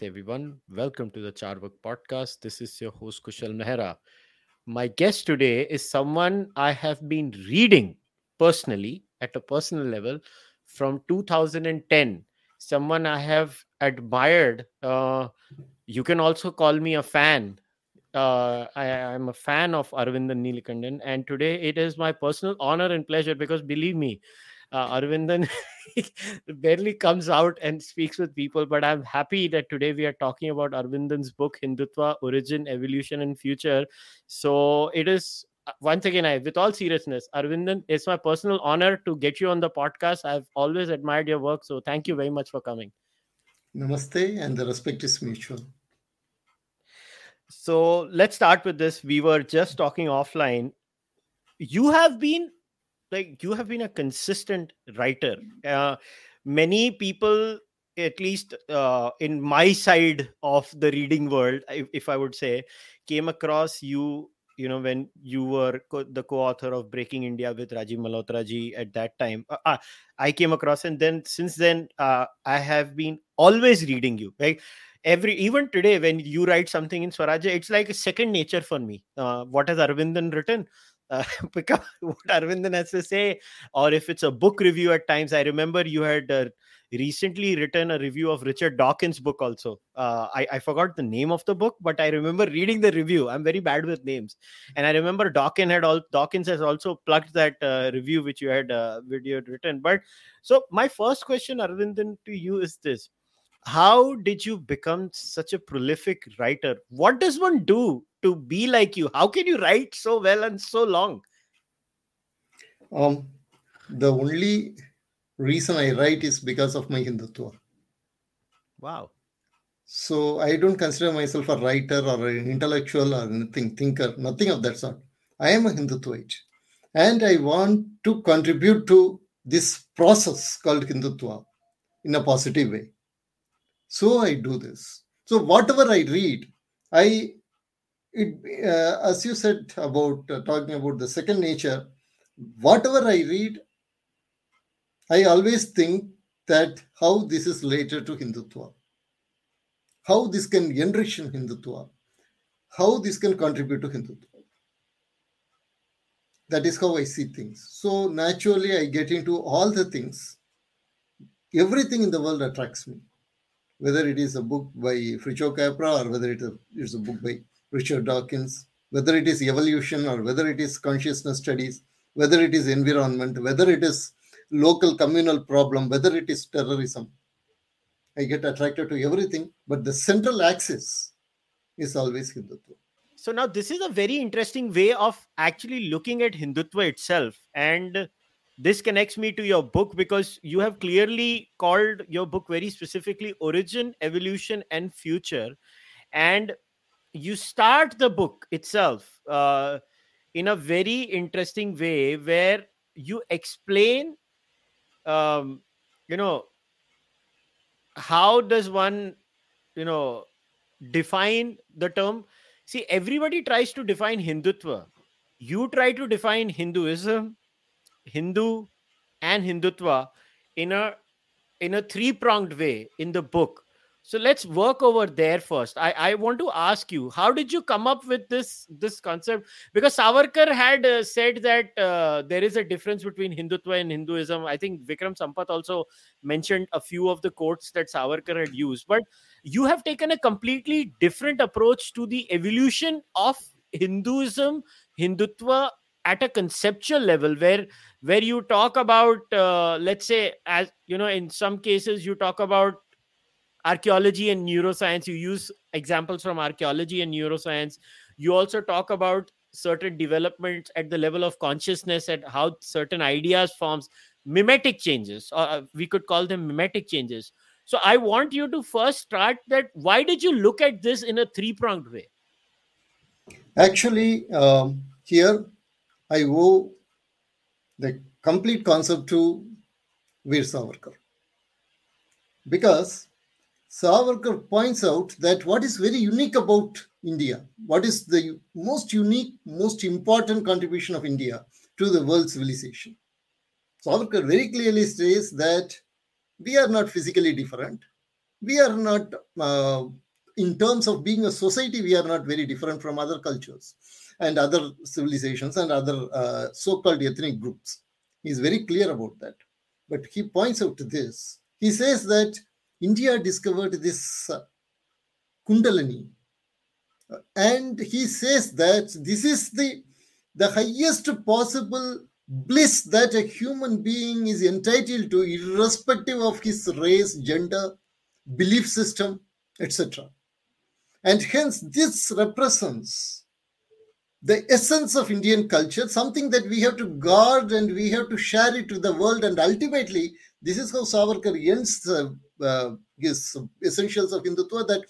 Greetings everyone. Welcome to the Cārvāka podcast. This is your host Kushal Mehra. My guest today is someone I have been reading personally at a personal level from 2010. Someone I have admired. You can also call me a fan. I'm a fan of Aravindan Neelakandan, and today it is my personal honor and pleasure because believe me, Aravindan barely comes out and speaks with people, but I'm happy that today we are talking about Aravindan's book, Hindutva, Origin, Evolution, and Future. So it is, once again, with all seriousness, Aravindan, it's my personal honor to get you on the podcast. I've always admired your work. So thank you very much for coming. Namaste, and the respect is mutual. So let's start with this. We were just talking offline. You have been a consistent writer. Many people, at least in my side of the reading world, if I would say, came across you, you know, when you were the co-author of Breaking India with Rajiv Malhotra ji at that time. I came across, and then since then, I have been always reading you, right? Even today, when you write something in Swaraj, it's like a second nature for me. What has Aravindan written? Pick up what Aravindan has to say, or if it's a book review at times. I remember you had recently written a review of Richard Dawkins' book also. I forgot the name of the book, but I remember reading the review. I'm very bad with names. And I remember Dawkins has also plugged that review which you had written. But so my first question, Aravindan, to you is this. How did you become such a prolific writer? What does one do to be like you? How can you write so well and so long? The only reason I write is because of my Hindutva. Wow. So I don't consider myself a writer or an intellectual or anything, thinker, nothing of that sort. I am a Hindutvaite. And I want to contribute to this process called Hindutva in a positive way. So I do this. So whatever I read, as you said about talking about the second nature, whatever I read, I always think that how this is related to Hindutva, how this can enrich in Hindutva, how this can contribute to Hindutva. That is how I see things. So naturally, I get into all the things. Everything in the world attracts me. Whether it is a book by Fricho Capra or whether it is a book by Richard Dawkins, whether it is evolution or whether it is consciousness studies, whether it is environment, whether it is local communal problem, whether it is terrorism. I get attracted to everything, but the central axis is always Hindutva. So now this is a very interesting way of actually looking at Hindutva itself, and this connects me to your book because you have clearly called your book very specifically Origin, Evolution, and Future. And you start the book itself in a very interesting way where you explain, how does one, define the term? See, everybody tries to define Hindutva. You try to define Hinduism, Hindu and Hindutva in a three-pronged way in the book. So let's work over there first. I want to ask you, how did you come up with this concept? Because Savarkar had said that there is a difference between Hindutva and Hinduism. I think Vikram Sampath also mentioned a few of the quotes that Savarkar had used. But you have taken a completely different approach to the evolution of Hinduism, Hindutva, at a conceptual level where you talk about, let's say, as you know, in some cases you talk about archaeology and neuroscience. You use examples from archaeology and neuroscience. You also talk about certain developments at the level of consciousness, at how certain ideas forms, mimetic changes, or we could call them mimetic changes. So I want you to first start that. Why did you look at this in a three-pronged way? Actually, here, I owe the complete concept to Veer Savarkar, because Savarkar points out that what is very unique about India, what is the most unique, most important contribution of India to the world civilization. Savarkar very clearly says that we are not physically different. we are not, in terms of being a society, we are not very different from other cultures and other civilizations and other so-called ethnic groups. He's very clear about that. But he points out this. He says that India discovered this Kundalini. And he says that this is the highest possible bliss that a human being is entitled to, irrespective of his race, gender, belief system, etc. And hence this represents the essence of Indian culture, something that we have to guard and we have to share it to the world. And ultimately, this is how Savarkar ends his essentials of Hindutva, that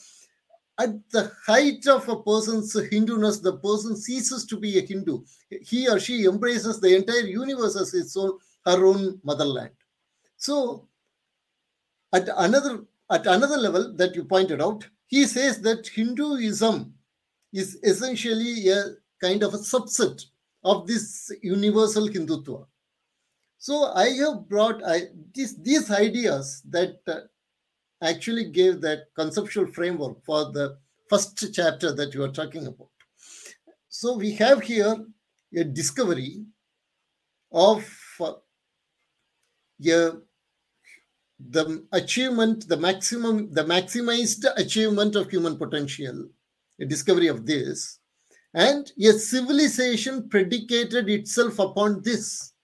at the height of a person's Hinduness, the person ceases to be a Hindu. He or she embraces the entire universe as its own, her own motherland. So, at another level that you pointed out, he says that Hinduism is essentially a kind of a subset of this universal Hindutva. So, I have brought these ideas that actually gave that conceptual framework for the first chapter that you are talking about. So we have here a discovery of the achievement, the maximized achievement of human potential, a discovery of this, and a civilization predicated itself upon this.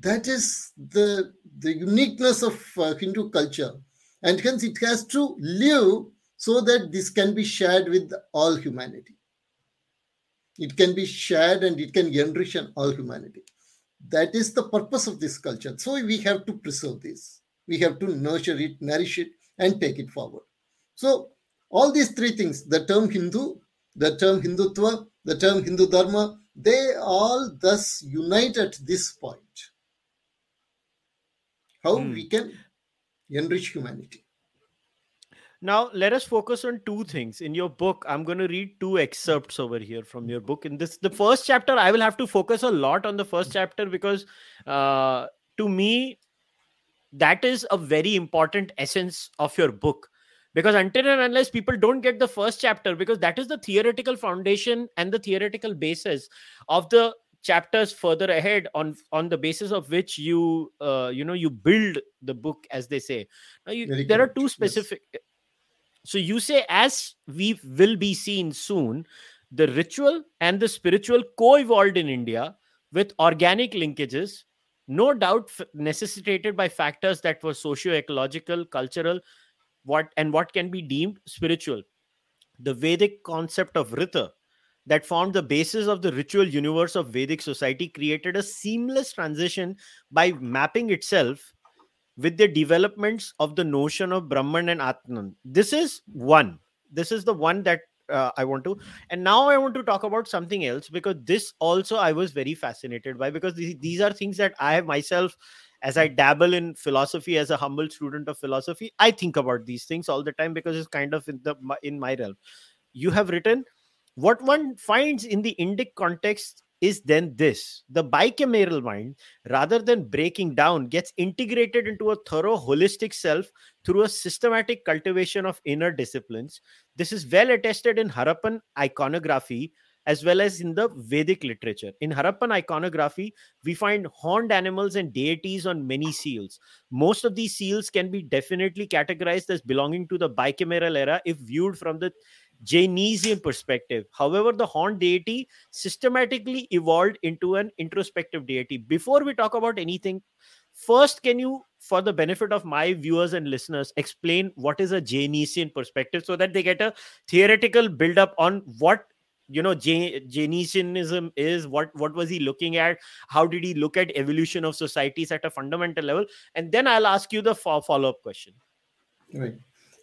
That is the uniqueness of Hindu culture. And hence it has to live so that this can be shared with all humanity. It can be shared and it can enrich all humanity. That is the purpose of this culture. So we have to preserve this. We have to nurture it, nourish it, and take it forward. So all these three things, the term Hindu, the term Hindutva, the term Hindu Dharma, they all thus unite at this point. How we can enrich humanity. Now, let us focus on two things. In your book, I'm going to read two excerpts over here from your book. In this, the first chapter, I will have to focus a lot on the first chapter because to me, that is a very important essence of your book. Because until and unless people don't get the first chapter, because that is the theoretical foundation and the theoretical basis of the chapters further ahead on the basis of which you you build the book, as they say. Now there are two specific. Yes. So you say, as we will be seen soon, the ritual and the spiritual co-evolved in India with organic linkages, no doubt necessitated by factors that were socio-ecological, cultural, what can be deemed spiritual. The Vedic concept of Rita, that formed the basis of the ritual universe of Vedic society, created a seamless transition by mapping itself with the developments of the notion of Brahman and Atman. This is one. This is the one that I want to. And now I want to talk about something else, because this also I was very fascinated by, because these are things that I have myself, as I dabble in philosophy, as a humble student of philosophy, I think about these things all the time because it's kind of in my realm. You have written, what one finds in the Indic context is then this: the bicameral mind, rather than breaking down, gets integrated into a thorough holistic self through a systematic cultivation of inner disciplines. This is well attested in Harappan iconography as well as in the Vedic literature. In Harappan iconography, we find horned animals and deities on many seals. Most of these seals can be definitely categorized as belonging to the bicameral era if viewed from the Jaynesian perspective. However, the horned deity systematically evolved into an introspective deity. Before we talk about anything, first, can you, for the benefit of my viewers and listeners, explain what is a Jaynesian perspective so that they get a theoretical build-up on what Jaynesianism is, what was he looking at, how did he look at evolution of societies at a fundamental level, and then I'll ask you the follow-up question. Right.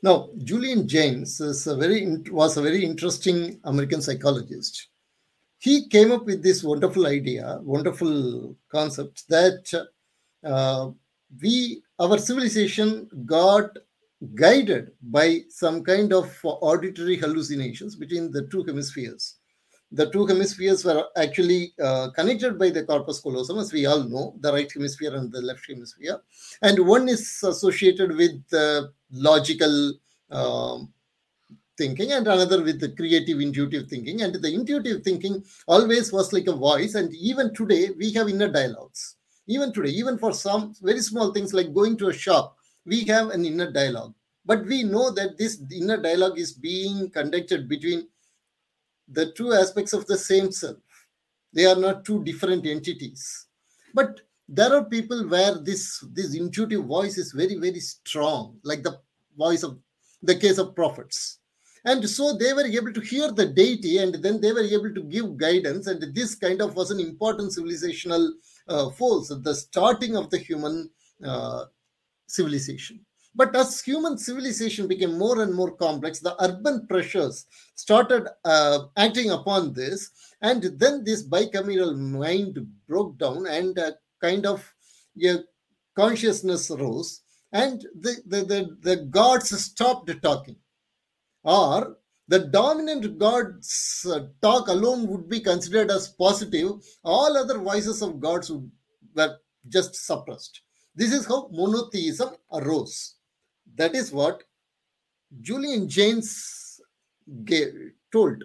Now, Julian Jaynes was a very interesting American psychologist. He came up with this wonderful concept that our civilization got guided by some kind of auditory hallucinations between the two hemispheres. the two hemispheres were actually connected by the corpus callosum, as we all know, the right hemisphere and the left hemisphere. And one is associated with logical thinking and another with the creative, intuitive thinking. And the intuitive thinking always was like a voice. And even today, we have inner dialogues. Even today, even for some very small things like going to a shop, we have an inner dialogue. But we know that this inner dialogue is being conducted between the two aspects of the same self. They are not two different entities. But there are people where this intuitive voice is very, very strong, like the voice of the case of prophets. And so they were able to hear the deity, and then they were able to give guidance. And this kind of was an important civilizational force at the starting of the human civilization. But as human civilization became more and more complex, the urban pressures started acting upon this. And then this bicameral mind broke down and a kind of consciousness rose. And the gods stopped talking. Or the dominant gods' talk alone would be considered as positive. All other voices of gods were just suppressed. This is how monotheism arose. That is what Julian Jaynes told.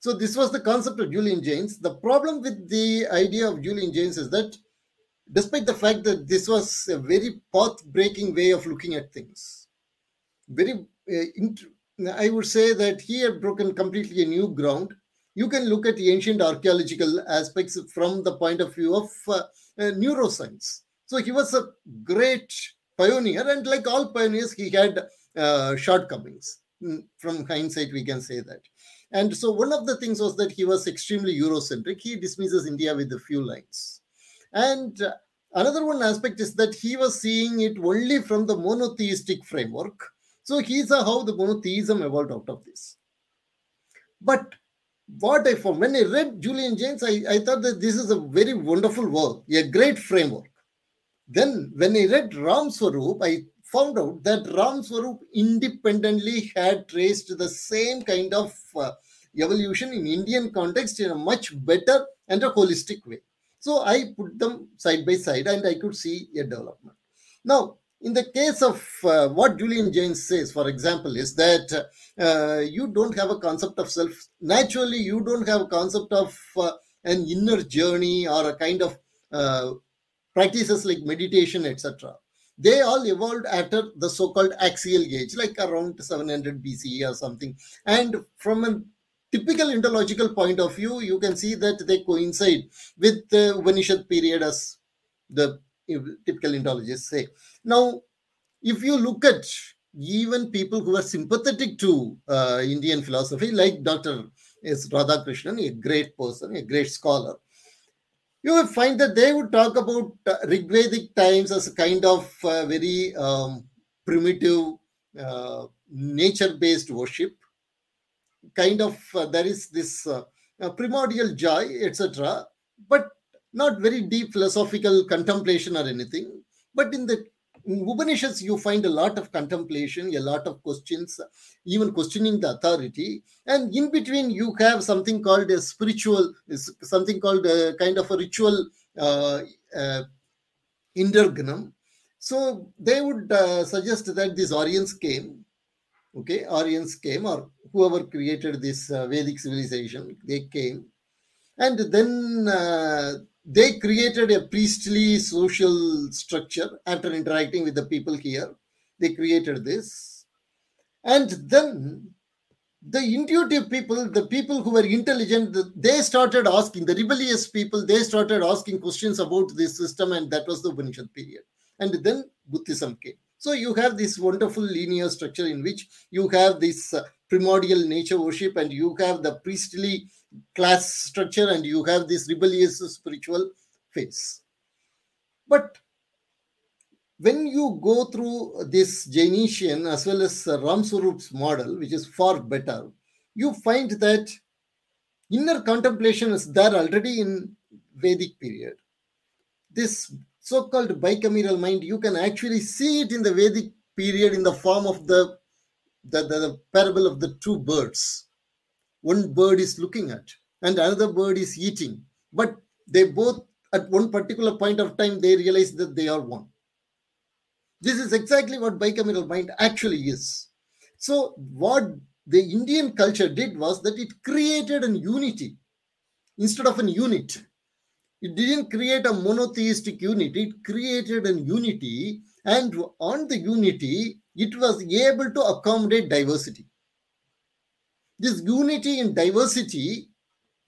So this was the concept of Julian Jaynes. The problem with the idea of Julian Jaynes is that despite the fact that this was a very path-breaking way of looking at things, I would say that he had broken completely a new ground. You can look at the ancient archaeological aspects from the point of view of neuroscience. So he was a great pioneer, and like all pioneers, he had shortcomings. From hindsight, we can say that. And so one of the things was that he was extremely Eurocentric. He dismisses India with a few lines. And another one aspect is that he was seeing it only from the monotheistic framework. So he saw how the monotheism evolved out of this. But what I found, when I read Julian Jaynes, I thought that this is a very wonderful work, a great framework. Then when I read Ram Swarup, I found out that Ram Swarup independently had traced the same kind of evolution in Indian context in a much better and a holistic way. So I put them side by side and I could see a development. Now, in the case of what Julian Jaynes says, for example, is that you don't have a concept of self. Naturally, you don't have a concept of an inner journey or a kind of practices like meditation, etc. They all evolved after the so-called axial age, like around 700 BCE or something. And from a typical Indological point of view, you can see that they coincide with the Upanishad period, as the typical Indologists say. Now, if you look at even people who are sympathetic to Indian philosophy, like Dr. S. Radhakrishnan, a great person, a great scholar, you will find that they would talk about Rigvedic times as a kind of very primitive nature-based worship. Kind of there is this primordial joy, etc. But not very deep philosophical contemplation or anything. But in the Upanishads, you find a lot of contemplation, a lot of questions, even questioning the authority. And in between, you have something called a spiritual, something called a kind of a ritual interregnum. So they would suggest that these Aryans came. Okay, Aryans came, or whoever created this Vedic civilization, they came. And then they created a priestly social structure after interacting with the people here. They created this. And then the intuitive people, the people who were intelligent, they started asking, the rebellious people, they started asking questions about this system, and that was the Upanishad period. And then Buddhism came. So you have this wonderful linear structure in which you have this primordial nature worship, and you have the priestly class structure, and you have this rebellious spiritual phase. But when you go through this Jaynesian as well as Ram Swarup's model, which is far better, you find that inner contemplation is there already in Vedic period. This so-called bicameral mind, you can actually see it in the Vedic period in the form of the parable of the two birds. One bird is looking at and another bird is eating. But they both, at one particular point of time, they realize that they are one. This is exactly what bicameral mind actually is. So what the Indian culture did was that it created an unity instead of an unit. It didn't create a monotheistic unity. It created an unity, and on the unity, it was able to accommodate diversity. This unity in diversity,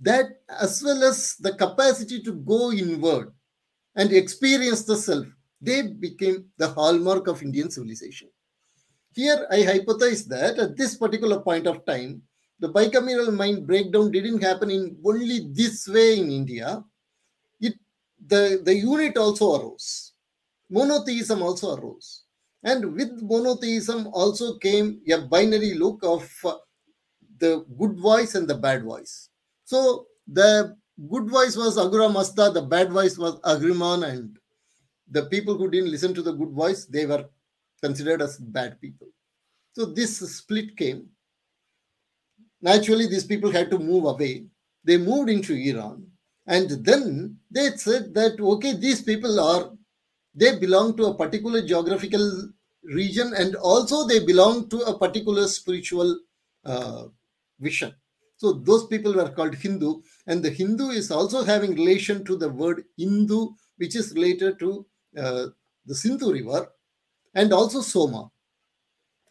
that as well as the capacity to go inward and experience the self, they became the hallmark of Indian civilization. Here, I hypothesize that at this particular point of time, the bicameral mind breakdown didn't happen in only this way in India. The unit also arose. Monotheism also arose. And with monotheism also came a binary look of the good voice and the bad voice. So the good voice was Agura Masta, the bad voice was Agriman, and the people who didn't listen to the good voice, they were considered as bad people. So this split came. Naturally, these people had to move away. They moved into Iran. And then they said that, okay, these people they belong to a particular geographical region, and also they belong to a particular spiritual vision. So those people were called Hindu, and the Hindu is also having relation to the word Hindu, which is related to the Sindhu river, and also Soma.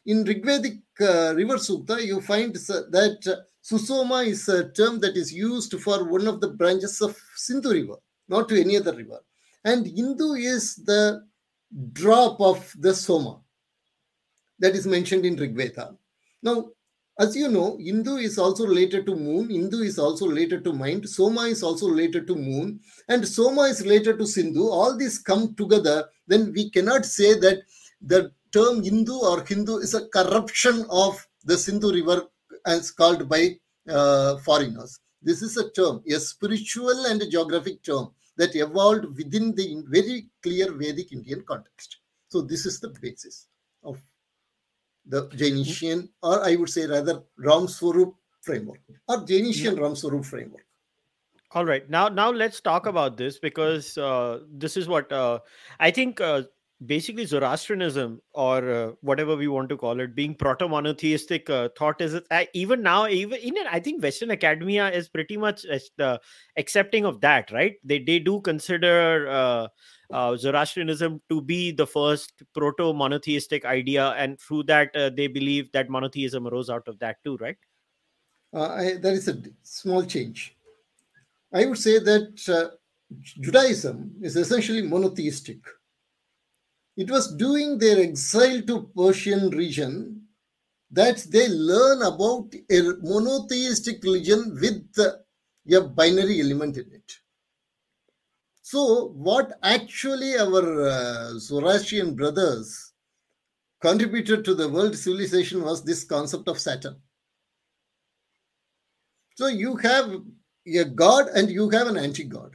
In Rigvedic river sukta, you find that Susoma is a term that is used for one of the branches of Sindhu river, not to any other river. And Hindu is the drop of the Soma that is mentioned in Rigveda. Now, as you know, Hindu is also related to moon. Hindu is also related to mind. Soma is also related to moon. And Soma is related to Sindhu. All these come together. Then we cannot say that the term Hindu or Hindu is a corruption of the Sindhu river as called by foreigners. This is a term, a spiritual and a geographic term that evolved within the very clear Vedic Indian context. So this is the basis of the Jaynesian, or I would say rather Ram Swarup framework, or Jaynesian Ram Swarup framework. All right. Now let's talk about this, because this is what I think basically Zoroastrianism, or whatever we want to call it, being proto-monotheistic thought is, even now, I think Western academia is pretty much accepting of that, right? They do consider Zoroastrianism to be the first proto-monotheistic idea, and through that, they believe that monotheism arose out of that too, right? That is a small change. I would say that Judaism is essentially monotheistic. It was during their exile to Persian region that they learn about a monotheistic religion with a binary element in it. So what actually our Zoroastrian brothers contributed to the world civilization was this concept of Saturn. So you have a god and you have an anti-god.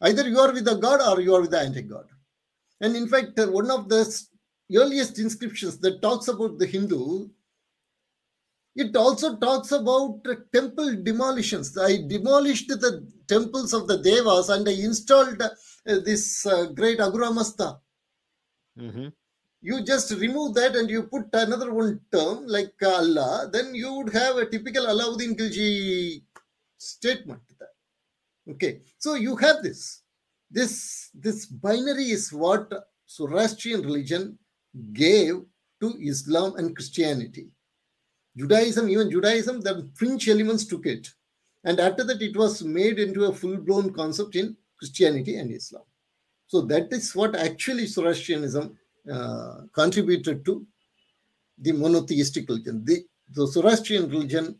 Either you are with the god or you are with the anti-god. And in fact, one of the earliest inscriptions that talks about the Hindu, it also talks about temple demolitions. I demolished the temples of the Devas and I installed this great Agura Masta. Mm-hmm. You just remove that and you put another one term like Allah, then you would have a typical Alauddin Khilji statement. Okay, so you have this. This binary is what Zoroastrian religion gave to Islam and Christianity. Judaism, the fringe elements took it. And after that, it was made into a full-blown concept in Christianity and Islam. So that is what actually Zoroastrianism contributed to the monotheistic religion. The Zoroastrian religion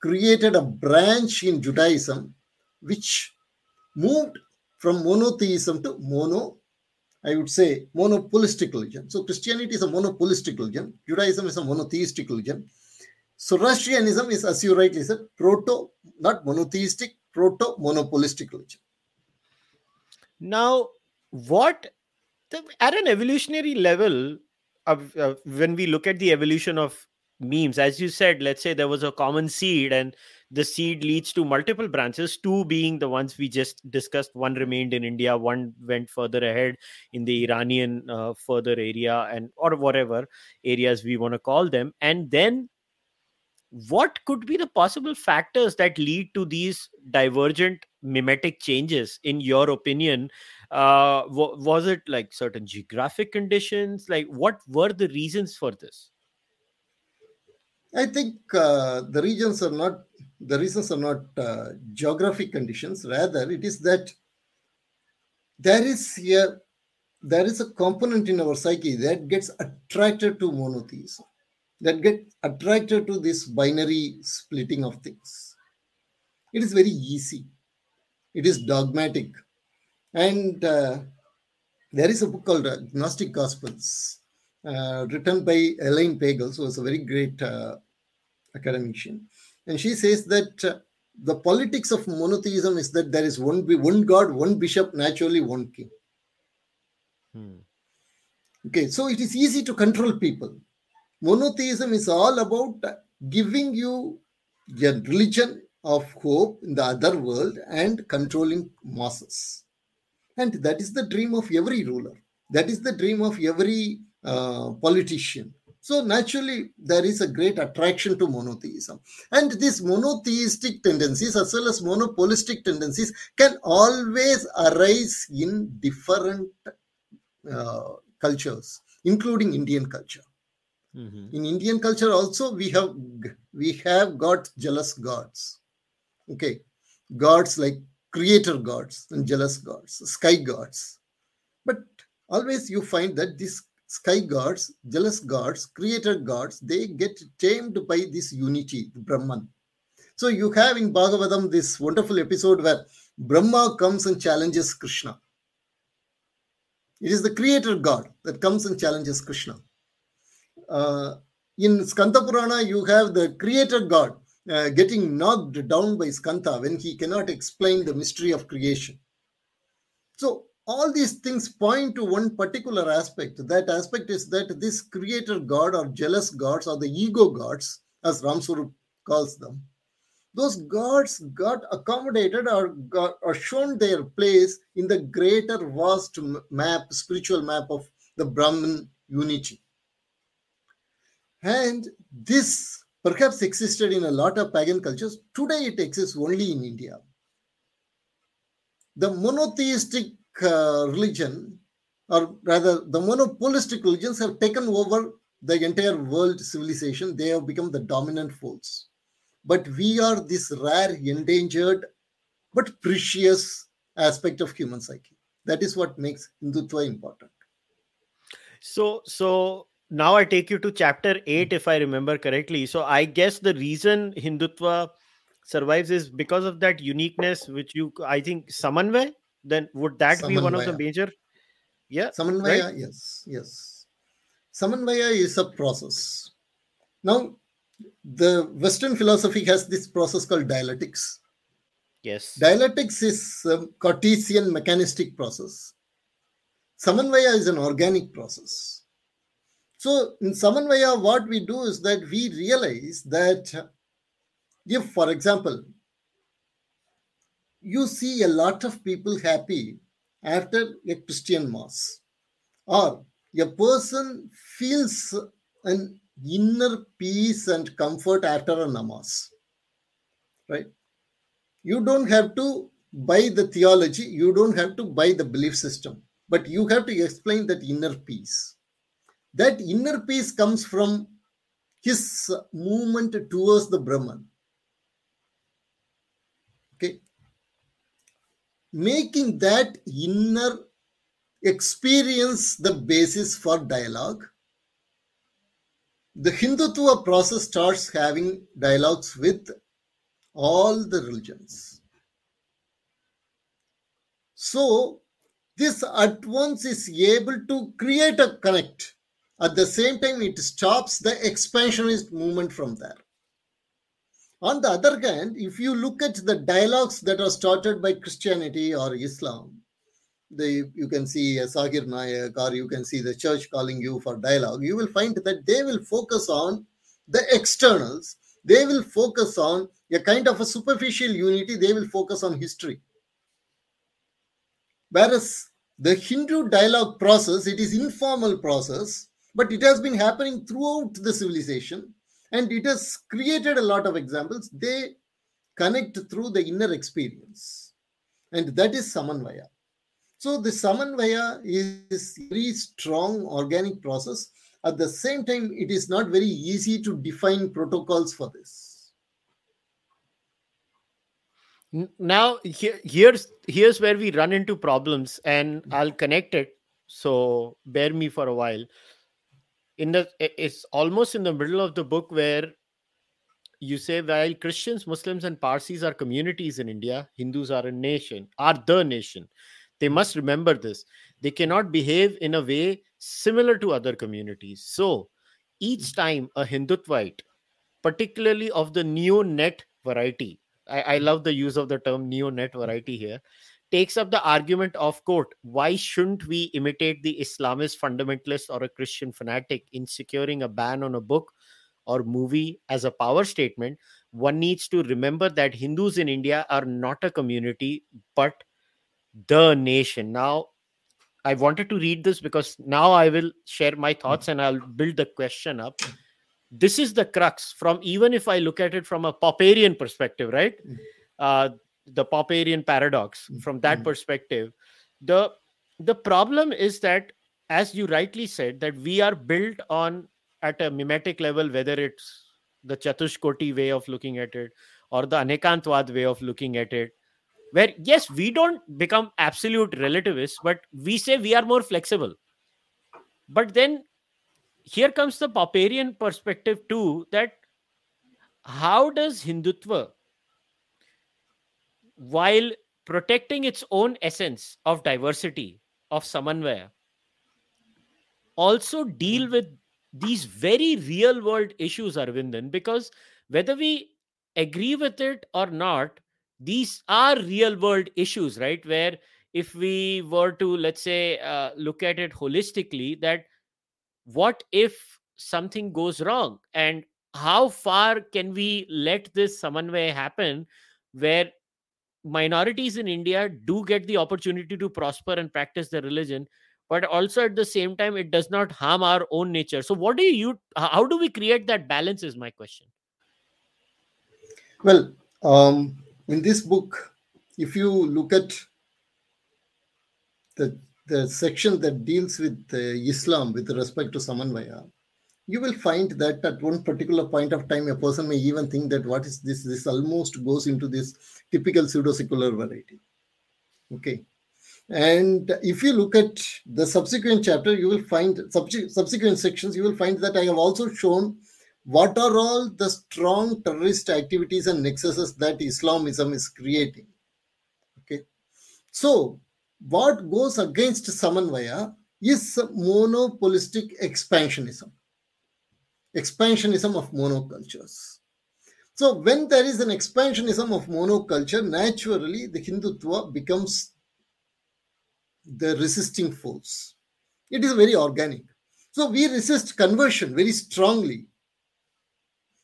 created a branch in Judaism which moved from monotheism to monopolistic religion. So Christianity is a monopolistic religion. Judaism is a monotheistic religion. Zoroastrianism is, as you rightly said, proto-monopolistic religion. Now, at an evolutionary level, when we look at the evolution of memes, as you said, let's say there was a common seed and the seed leads to multiple branches, two being the ones we just discussed. One remained in India, one went further ahead in the Iranian further area, and or whatever areas we want to call them. And then what could be the possible factors that lead to these divergent mimetic changes, in your opinion? Was it like certain geographic conditions? Like, what were the reasons for this? I think the reasons are not geographic conditions. Rather, it is that there is a component in our psyche that gets attracted to monotheism, that gets attracted to this binary splitting of things. It is very easy. It is dogmatic. And there is a book called Gnostic Gospels, written by Elaine Pagels, who is a very great academician. And she says that the politics of monotheism is that there is one God, one bishop, naturally one king. Okay, so it is easy to control people. Monotheism is all about giving you a religion of hope in the other world and controlling masses. And that is the dream of every ruler. That is the dream of every politician. So naturally, there is a great attraction to monotheism. And these monotheistic tendencies as well as monopolistic tendencies can always arise in different cultures, including Indian culture. Mm-hmm. In Indian culture also, we have got jealous gods. Okay, gods like creator gods and jealous gods, sky gods. But always you find that these sky gods, jealous gods, creator gods, they get tamed by this unity, the Brahman. So you have in Bhagavatam this wonderful episode where Brahma comes and challenges Krishna. It is the creator god that comes and challenges Krishna. In Skanda Purana, you have the creator god getting knocked down by Skanda when he cannot explain the mystery of creation. So all these things point to one particular aspect. That aspect is that this creator god or jealous gods or the ego gods, as Ram Swarup calls them, those gods got accommodated or shown their place in the greater vast map, spiritual map of the Brahman unity. And this perhaps existed in a lot of pagan cultures. Today it exists only in India. The monotheistic religion, or rather the monopolistic religions, have taken over the entire world civilization. They have become the dominant force. But we are this rare, endangered, but precious aspect of human psyche. That is what makes Hindutva important. So now I take you to chapter 8, if I remember correctly. So I guess the reason Hindutva survives is because of that uniqueness, which you, I think, Samanvaya? Then would that Samanvaya be one of the major? Yeah. Samanvaya, right? Yes. Samanvaya is a process. Now, the Western philosophy has this process called dialectics. Yes. Dialectics is a Cartesian mechanistic process. Samanvaya is an organic process. So in Samanvaya, what we do is that we realize that if, for example, you see a lot of people happy after a Christian mass, or a person feels an inner peace and comfort after a namas, right? You don't have to buy the theology, you don't have to buy the belief system, but you have to explain that inner peace. That inner peace comes from his movement towards the Brahman. Okay. Making that inner experience the basis for dialogue, the Hindutva process starts having dialogues with all the religions. So this at once is able to create a connect. At the same time, it stops the expansionist movement from there. On the other hand, if you look at the dialogues that are started by Christianity or Islam, you can see Zakir Naik, or you can see the church calling you for dialogue, you will find that they will focus on the externals. They will focus on a kind of a superficial unity, they will focus on history. Whereas the Hindu dialogue process, it is informal process, but it has been happening throughout the civilization, and it has created a lot of examples. They connect through the inner experience, and that is Samanvaya. So the Samanvaya is a very strong organic process. At the same time, it is not very easy to define protocols for this. Now, here's where we run into problems, and I'll connect it. So bear me for a while. It's almost in the middle of the book where you say, while Christians, Muslims, and Parsis are communities in India, Hindus are the nation. They must remember this. They cannot behave in a way similar to other communities. So each time a Hindutvite, particularly of the neo-net variety, I love the use of the term neo-net variety here, takes up the argument of, quote, why shouldn't we imitate the Islamist fundamentalist or a Christian fanatic in securing a ban on a book or movie as a power statement? One needs to remember that Hindus in India are not a community, but the nation. Now, I wanted to read this because now I will share my thoughts and I'll build the question up. This is the crux, from even if I look at it from a Popperian perspective, right? The Popperian paradox, from that perspective. The problem is that, as you rightly said, that we are built on at a mimetic level, whether it's the Chatushkoti way of looking at it or the Anekantvad way of looking at it, where, yes, we don't become absolute relativists, but we say we are more flexible. But then here comes the Popperian perspective too, that how does Hindutva, while protecting its own essence of diversity, of Samanvaya, also deal with these very real world issues, Aravindan? Because whether we agree with it or not, these are real world issues, right? Where if we were to, let's say, look at it holistically, that what if something goes wrong and how far can we let this Samanvaya happen, where minorities in India do get the opportunity to prosper and practice their religion, but also at the same time, it does not harm our own nature. So how do we create that balance is my question. Well, in this book, if you look at the section that deals with Islam with respect to Samanvaya, you will find that at one particular point of time, a person may even think that what is this? This almost goes into this typical pseudo-secular variety. Okay. And if you look at the subsequent chapter, you will find subsequent sections, you will find that I have also shown what are all the strong terrorist activities and nexuses that Islamism is creating. Okay, so what goes against Samanvaya is monopolistic expansionism of monocultures. So when there is an expansionism of monoculture, naturally the Hindutva becomes the resisting force. It is very organic. So we resist conversion very strongly.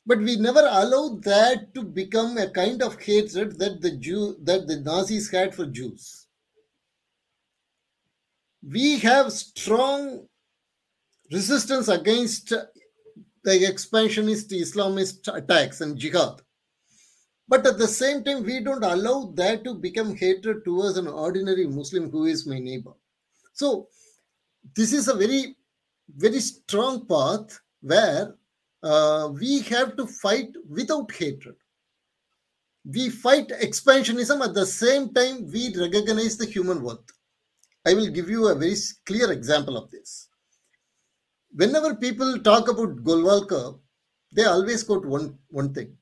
But we never allow that to become a kind of hatred that the Nazis had for Jews. We have strong resistance against the expansionist Islamist attacks and jihad. But at the same time, we don't allow that to become hatred towards an ordinary Muslim who is my neighbor. So this is a very, very strong path where we have to fight without hatred. We fight expansionism, at the same time we recognize the human worth. I will give you a very clear example of this. Whenever people talk about Golwalkar, they always quote one thing.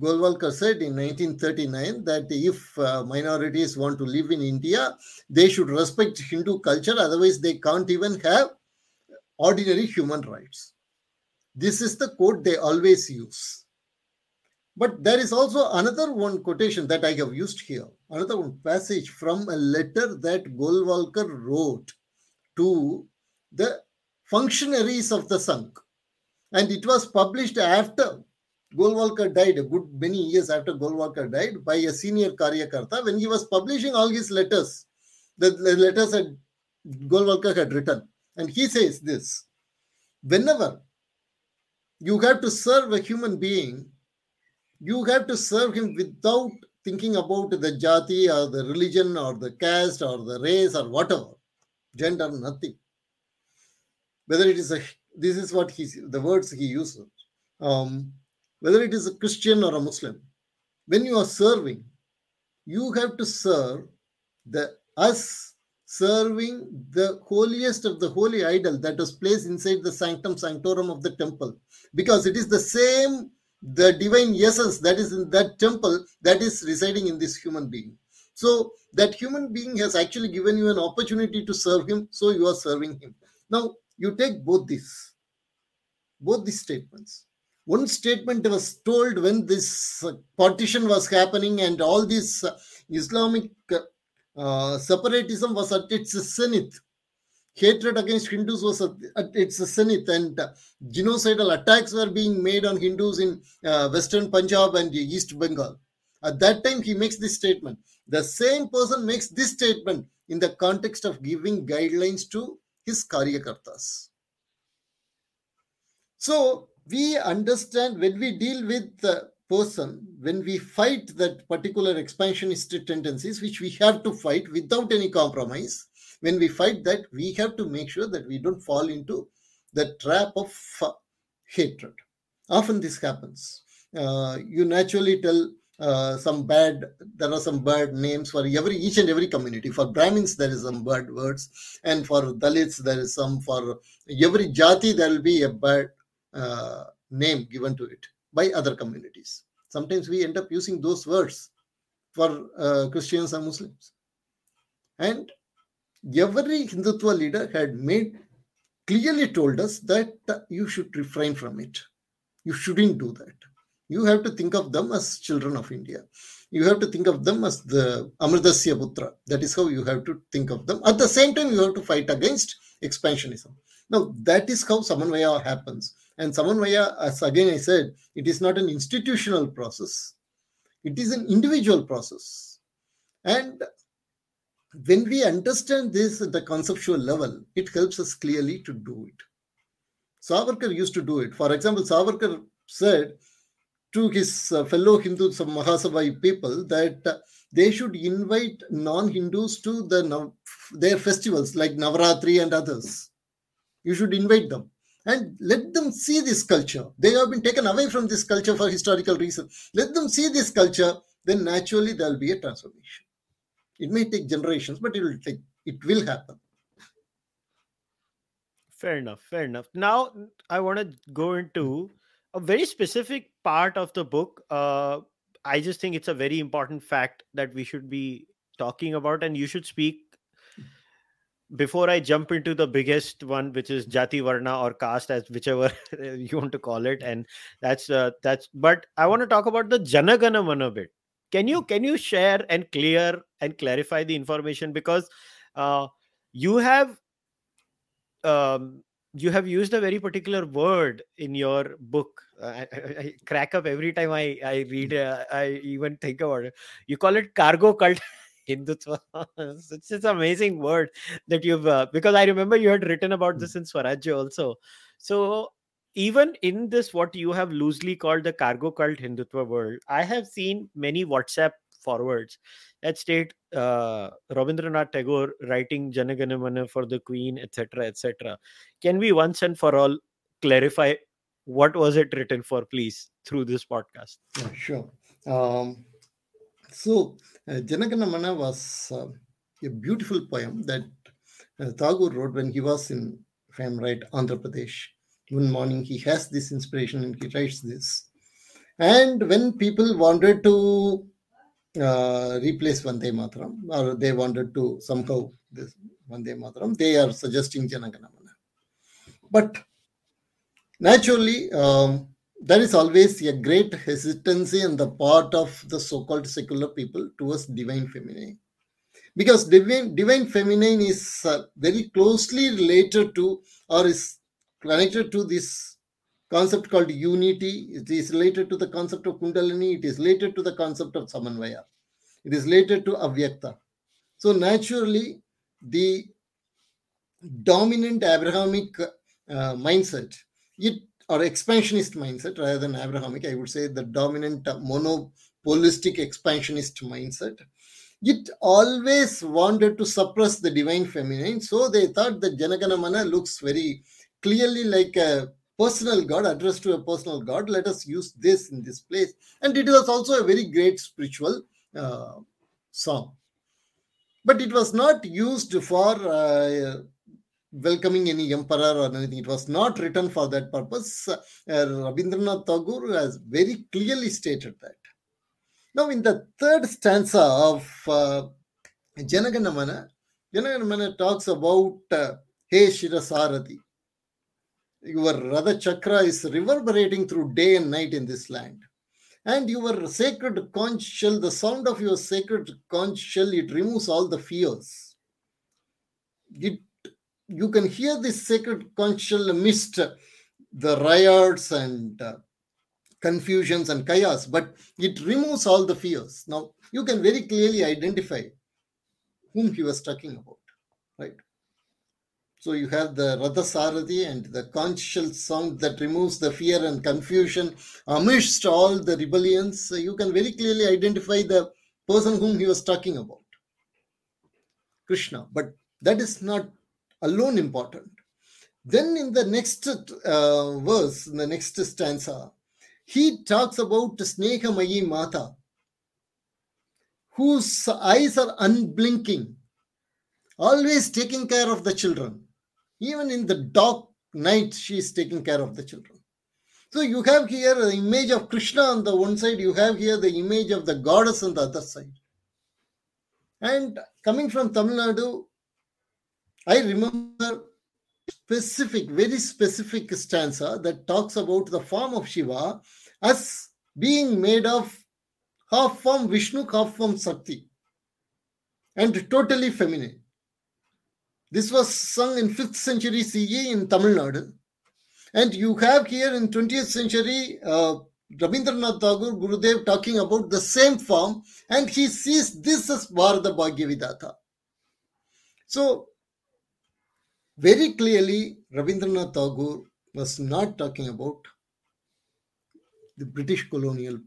Golwalkar said in 1939 that if minorities want to live in India, they should respect Hindu culture, otherwise they can't even have ordinary human rights. This is the quote they always use. But there is also another one quotation that I have used here, another one passage from a letter that Golwalkar wrote to the functionaries of the Sangh. And it was published after Golwalkar died a good many years after Golwalkar died by a senior Karyakarta when he was publishing all his letters, the letters that Golwalkar had written. And he says this: whenever you have to serve a human being, you have to serve him without thinking about the jati or the religion or the caste or the race or whatever, gender, nothing. Whether it is a, this is what he, the words he uses, whether it is a Christian or a Muslim, when you are serving, you have to serve the us, serving the holiest of the holy idol that was placed inside the sanctum sanctorum of the temple, because it is the same, the divine essence that is in that temple that is residing in this human being. So that human being has actually given you an opportunity to serve him, so you are serving him. Now you take both these statements. One statement was told when this partition was happening and all this Islamic separatism was at its zenith. Hatred against Hindus was at its zenith, and genocidal attacks were being made on Hindus in Western Punjab and East Bengal. At that time, he makes this statement. The same person makes this statement in the context of giving guidelines to his Karyakartas. So, we understand when we deal with the person, when we fight that particular expansionist tendencies, which we have to fight without any compromise, when we fight that, we have to make sure that we don't fall into the trap of hatred. Often this happens. You naturally tell there are some bad names for each and every community. For Brahmins, there is some bad words. And for Dalits, there is some. For every jati, there will be a bad name given to it by other communities. Sometimes we end up using those words for Christians and Muslims. And every Hindutva leader had clearly told us that you should refrain from it. You shouldn't do that. You have to think of them as children of India. You have to think of them as the Amritasya Putra. That is how you have to think of them. At the same time, you have to fight against expansionism. Now, that is how Samanvaya happens. And Samanvaya, as again I said, it is not an institutional process. It is an individual process. And when we understand this at the conceptual level, it helps us clearly to do it. Savarkar used to do it. For example, Savarkar said to his fellow Hindu Mahasabha people that they should invite non-Hindus to their festivals like Navaratri and others. You should invite them and let them see this culture. They have been taken away from this culture for historical reasons. Let them see this culture, then naturally there will be a transformation. It may take generations, but it will happen. Fair enough. Now I want to go into a very specific part of the book. I just think it's a very important fact that we should be talking about, and you should speak before I jump into the biggest one, which is Jati Varna or caste, as whichever you want to call it. And that's. But I want to talk about the Janaganamana bit. Can you share and clear and clarify the information, because you have used a very particular word in your book. I crack up every time I read. I even think about it. You call it cargo cult Hindutva. It's an amazing word that you've, because I remember you had written about this in Swaraj also. So even in this, what you have loosely called the cargo cult Hindutva world, I have seen many WhatsApp forwards that state Rabindranath Tagore writing Janaganamana for the Queen, etc., etc. Can we once and for all clarify what was it written for, please, through this podcast? Yeah, sure. So, Janaganamana was a beautiful poem that Tagore wrote when he was in, if I'm right, Andhra Pradesh. One morning he has this inspiration and he writes this. And when people wanted to replace Vande Mataram, or they wanted to somehow this Vande Mataram, they are suggesting Janaganamana. But naturally, there is always a great hesitancy on the part of the so-called secular people towards Divine Feminine. Because Divine Feminine is very closely related to, or is connected to, this concept called unity. It is related to the concept of Kundalini. It is related to the concept of Samanvaya. It is related to Avyakta. So naturally, the dominant Abrahamic mindset, or expansionist mindset rather than Abrahamic, I would say the dominant monopolistic expansionist mindset, it always wanted to suppress the divine feminine. So they thought that Janaganamana looks very clearly like a personal god, addressed to a personal god. Let us use this in this place. And it was also a very great spiritual song. But it was not used for welcoming any emperor or anything. It was not written for that purpose. Rabindranath Tagore has very clearly stated that. Now, in the third stanza of Janaganamana, Janaganamana talks about, hey Shirasarathi, your Radha Chakra is reverberating through day and night in this land. And your sacred conch shell, the sound of your sacred conch shell, it removes all the fears. You can hear this sacred conch shell amidst the riots and confusions and chaos, but it removes all the fears. Now, you can very clearly identify whom he was talking about, right? So you have the Radha Sarathi and the conch shell sound that removes the fear and confusion amidst all the rebellions. So you can very clearly identify the person whom he was talking about, Krishna. But that is not alone important. Then in the next verse, in the next stanza, he talks about Snehamayi Mata, whose eyes are unblinking, always taking care of the children. Even in the dark night, she is taking care of the children. So you have here the image of Krishna on the one side, you have here the image of the goddess on the other side. And coming from Tamil Nadu, I remember very specific stanza that talks about the form of Shiva as being made of half form Vishnu, half form Shakti, and totally feminine. This was sung in 5th century CE in Tamil Nadu. And you have here in 20th century, Rabindranath Tagore, Gurudev, talking about the same form, and he sees this as Bharata Bhagyavidata. So, very clearly, Rabindranath Tagore was not talking about the British colonial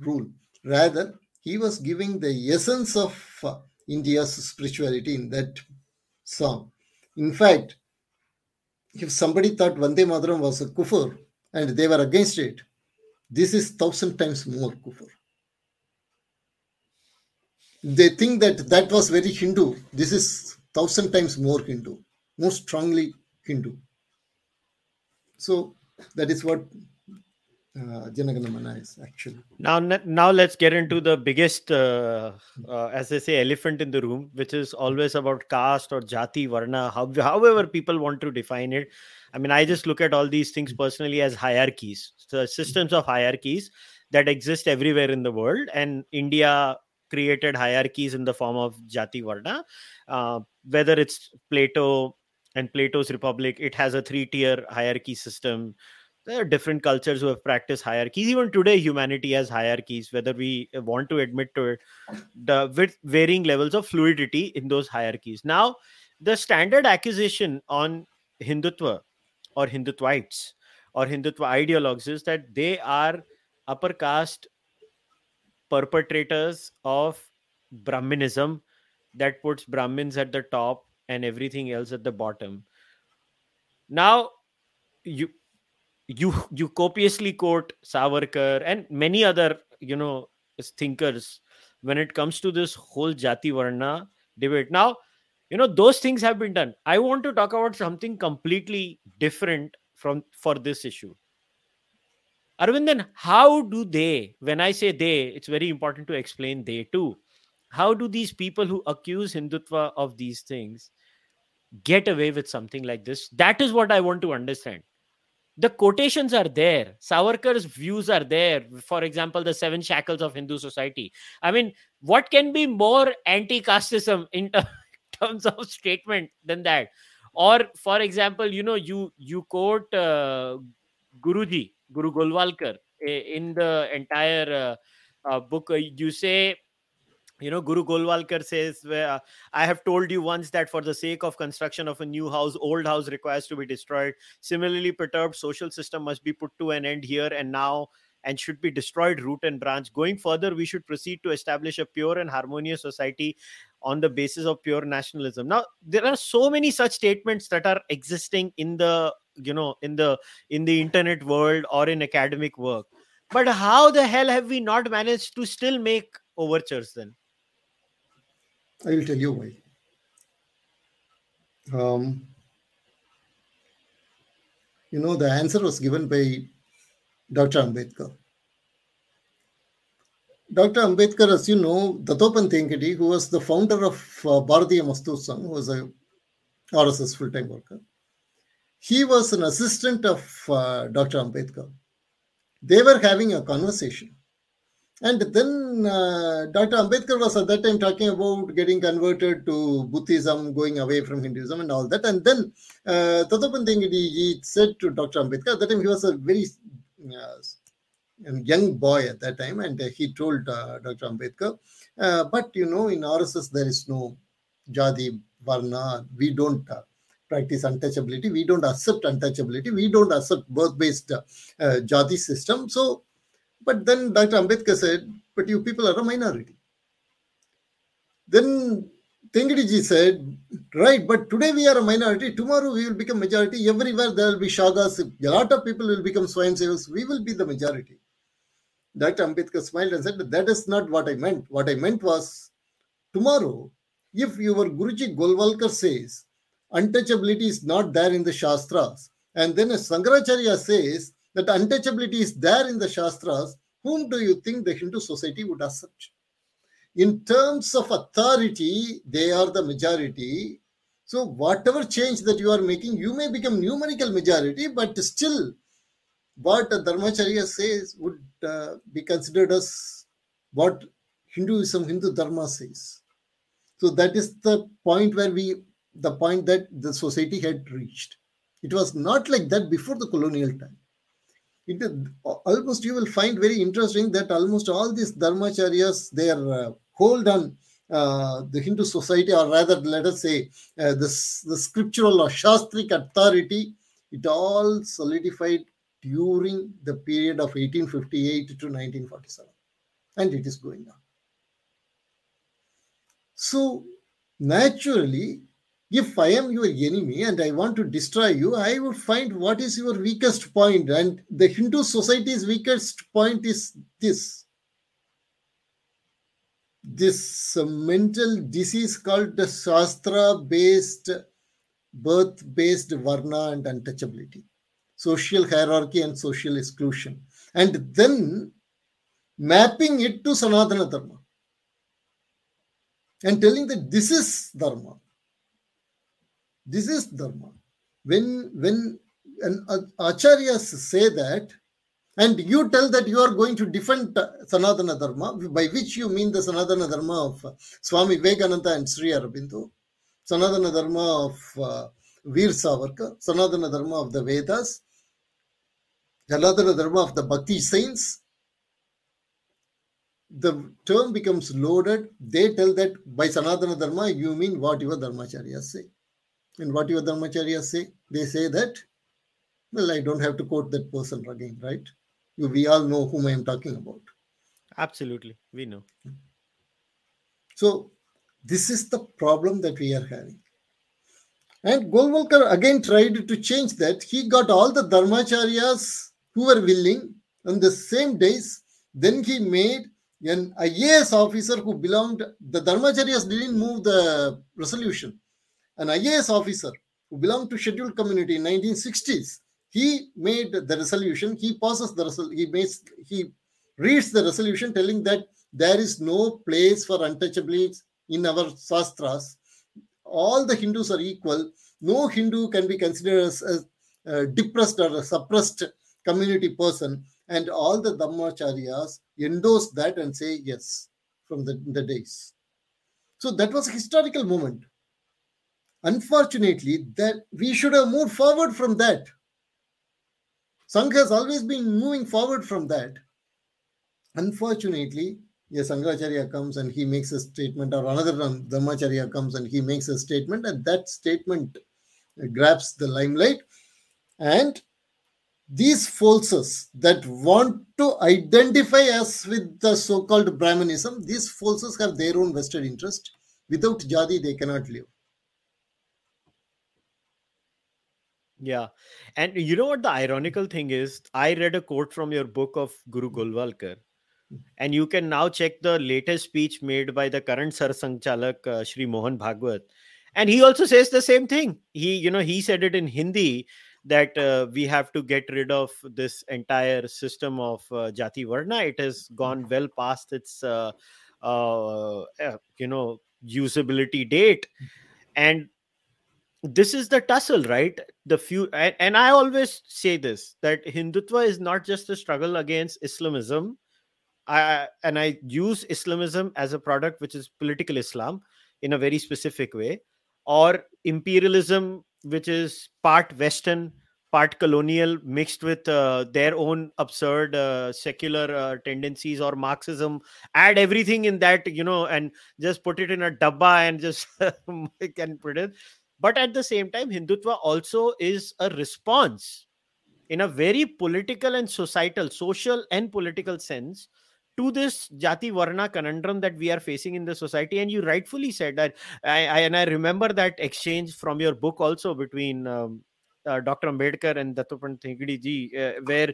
rule. Rather, he was giving the essence of India's spirituality in that song. In fact, if somebody thought Vande Mataram was a kufur and they were against it, this is 1,000 times more kufur. They think that was very Hindu. This is 1,000 times more Hindu, more strongly Hindu. So that is what Janaganamana is actually. Now let's get into the biggest, as they say, elephant in the room, which is always about caste or Jati Varna, however people want to define it. I mean, I just look at all these things personally as hierarchies, so systems of hierarchies that exist everywhere in the world, and India created hierarchies in the form of Jati Varna, whether it's Plato and Plato's Republic, it has a 3-tier hierarchy system. There are different cultures who have practiced hierarchies. Even today, humanity has hierarchies, whether we want to admit to it, with varying levels of fluidity in those hierarchies. Now, the standard accusation on Hindutva or Hindutvites or Hindutva ideologues is that they are upper caste perpetrators of Brahminism that puts Brahmins at the top and everything else at the bottom. Now, you copiously quote Savarkar and many other, thinkers when it comes to this whole Jati Varna debate. Now, those things have been done. I want to talk about something completely different for this issue. Aravindan, how do they, when I say they, it's very important to explain they too. How do these people who accuse Hindutva of these things get away with something like this? That is what I want to understand. The quotations are there. Savarkar's views are there. For example, the 7 shackles of Hindu society. I mean, what can be more anti-casteism in terms of statement than that? Or, for example, you quote Guruji, Guru Golwalkar, in the entire book. You say, you know, Guru Golwalkar says, I have told you once that for the sake of construction of a new house, old house requires to be destroyed. Similarly, perturbed social system must be put to an end here and now and should be destroyed root and branch. Going further, we should proceed to establish a pure and harmonious society on the basis of pure nationalism. Now, there are so many such statements that are existing in the, you know, in the internet world or in academic work. But how the hell have we not managed to still make overtures then? I will tell you why. You know, the answer was given by Dr. Ambedkar. Dr. Ambedkar, as you know, Dattopant Thengadi, who was the founder of Bharatiya Mazdoor Sangh, who was a RSS full-time worker, he was an assistant of Dr. Ambedkar. They were having a conversation. And then Dr. Ambedkar was at that time talking about getting converted to Buddhism, going away from Hinduism and all that. And then Dattopant Thengadi said to Dr. Ambedkar, at that time he was a very young boy at that time, and he told Dr. Ambedkar, but you know, in RSS there is no Jati Varna, we don't practice untouchability, we don't accept untouchability, we don't accept birth-based Jati system. So, but then Dr. Ambedkar said, but you people are a minority. Then Thengadi said, right, but today we are a minority, tomorrow we will become majority, everywhere there will be shagas, a lot of people will become swayam sevaks, we will be the majority. Dr. Ambedkar smiled and said, that is not what I meant. What I meant was, tomorrow, if your Guruji Golwalkar says, untouchability is not there in the Shastras, and then a Shankaracharya says that untouchability is there in the Shastras, whom do you think the Hindu society would accept? In terms of authority, they are the majority. So whatever change that you are making, you may become numerical majority, but still what Dharmacharya says would be considered as what Hinduism, Hindu Dharma says. So that is the point where the point that the society had reached. It was not like that before the colonial time. You will find very interesting that almost all these Dharmacharyas, their hold on the Hindu society, or rather, let us say, the scriptural or Shastric authority, it all solidified during the period of 1858 to 1947. And it is going on. So, naturally, if I am your enemy and I want to destroy you, I would find what is your weakest point. And the Hindu society's weakest point is this mental disease called the Shastra-based, birth-based Varna and untouchability, social hierarchy and social exclusion. And then mapping it to Sanatana Dharma and telling that this is Dharma. This is Dharma. When an Acharyas say that, and you tell that you are going to defend Sanatana Dharma, by which you mean the Sanatana Dharma of Swami Vivekananda and Sri Aurobindo, Sanatana Dharma of Veer Savarkar, Sanatana Dharma of the Vedas, Sanatana Dharma of the Bhakti Saints, the term becomes loaded. They tell that by Sanatana Dharma, you mean what your Dharmacharyas say. And what your Dharmacharyas say? They say that, well, I don't have to quote that person again, right? We all know whom I am talking about. Absolutely. We know. So, this is the problem that we are having. And Golwalkar again tried to change that. He got all the Dharmacharyas who were willing on the same days. Then he made an IAS officer who belonged. The Dharmacharyas didn't move the resolution. An IAS officer who belonged to scheduled community in 1960s, he made the resolution, he passes the resolution, he reads the resolution telling that there is no place for untouchables in our Shastras. All the Hindus are equal. No Hindu can be considered as a depressed or a suppressed community person. And all the Dharmacharyas endorse that and say yes from the days. So that was a historical moment. Unfortunately, that we should have moved forward from that. Sangha has always been moving forward from that. Unfortunately, a Shankaracharya comes and he makes a statement, or another Dhammacharya comes and he makes a statement, and that statement grabs the limelight. And these forces that want to identify us with the so-called Brahmanism, these forces have their own vested interest. Without Jadi, they cannot live. Yeah. And you know what the ironical thing is? I read a quote from your book of Guru Golwalkar. And you can now check the latest speech made by the current Sarsanghchalak, Shri Mohan Bhagwat. And he also says the same thing. He said it in Hindi that we have to get rid of this entire system of Jati Varna. It has gone well past its, usability date. And this is the tussle, right? And I always say this, that Hindutva is not just a struggle against Islamism. I use Islamism as a product, which is political Islam in a very specific way, or imperialism, which is part Western, part colonial, mixed with their own absurd secular tendencies, or Marxism. Add everything in that, and just put it in a dabba and just can put it. But at the same time, Hindutva also is a response in a very political and societal, social and political sense to this Jati Varna conundrum that we are facing in the society. And you rightfully said that, I remember that exchange from your book also between Dr. Ambedkar and Dattopant Thengadi ji, where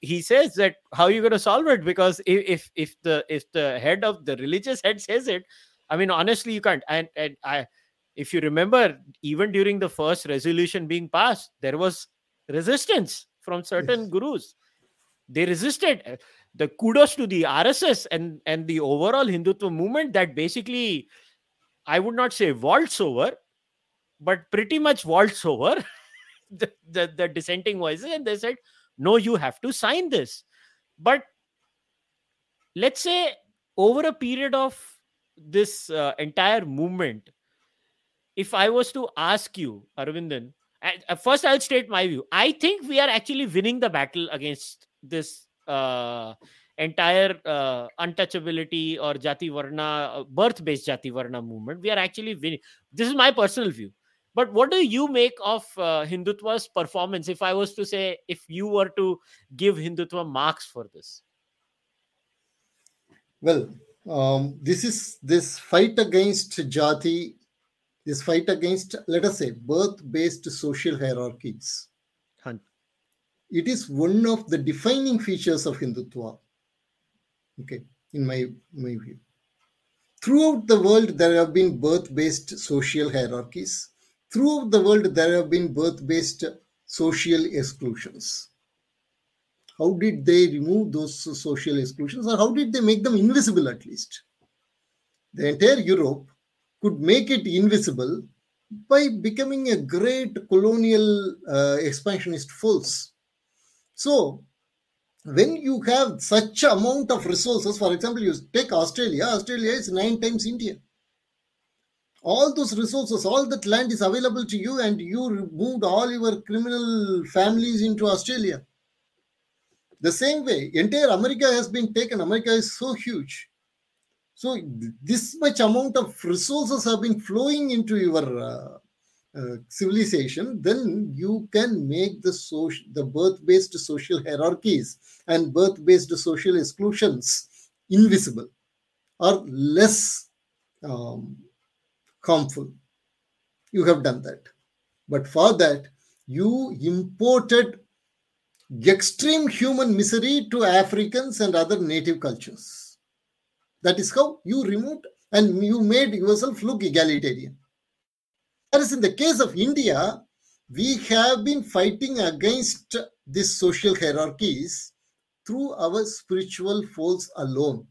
he says that how are you going to solve it? Because if the head of the religious head says it, I mean, honestly, you can't. And if you remember, even during the first resolution being passed, there was resistance from certain gurus. They resisted. The kudos to the RSS and the overall Hindutva movement that basically, I would not say waltz over, but pretty much waltz over the dissenting voices. And they said, no, you have to sign this. But let's say over a period of this entire movement, if I was to ask you, Aravindan, first I'll state my view. I think we are actually winning the battle against this entire untouchability or Jati Varna, birth-based Jati Varna movement. We are actually winning. This is my personal view. But what do you make of Hindutva's performance? If I was to say, if you were to give Hindutva marks for this? Well, this fight against Jati, this fight against, let us say, birth-based social hierarchies. It is one of the defining features of Hindutva, in my view. Throughout the world, there have been birth-based social hierarchies. Throughout the world, there have been birth-based social exclusions. How did they remove those social exclusions, or how did they make them invisible at least? The entire Europe could make it invisible by becoming a great colonial expansionist force. So, when you have such amount of resources, for example, you take Australia. Australia is 9 times India. All those resources, all that land is available to you, and you removed all your criminal families into Australia. The same way, entire America has been taken. America is so huge. So this much amount of resources have been flowing into your civilization, then you can make the birth-based social hierarchies and birth-based social exclusions invisible or less harmful. You have done that. But for that, you imported extreme human misery to Africans and other native cultures. That is how you removed and you made yourself look egalitarian. Whereas in the case of India, we have been fighting against these social hierarchies through our spiritual force alone.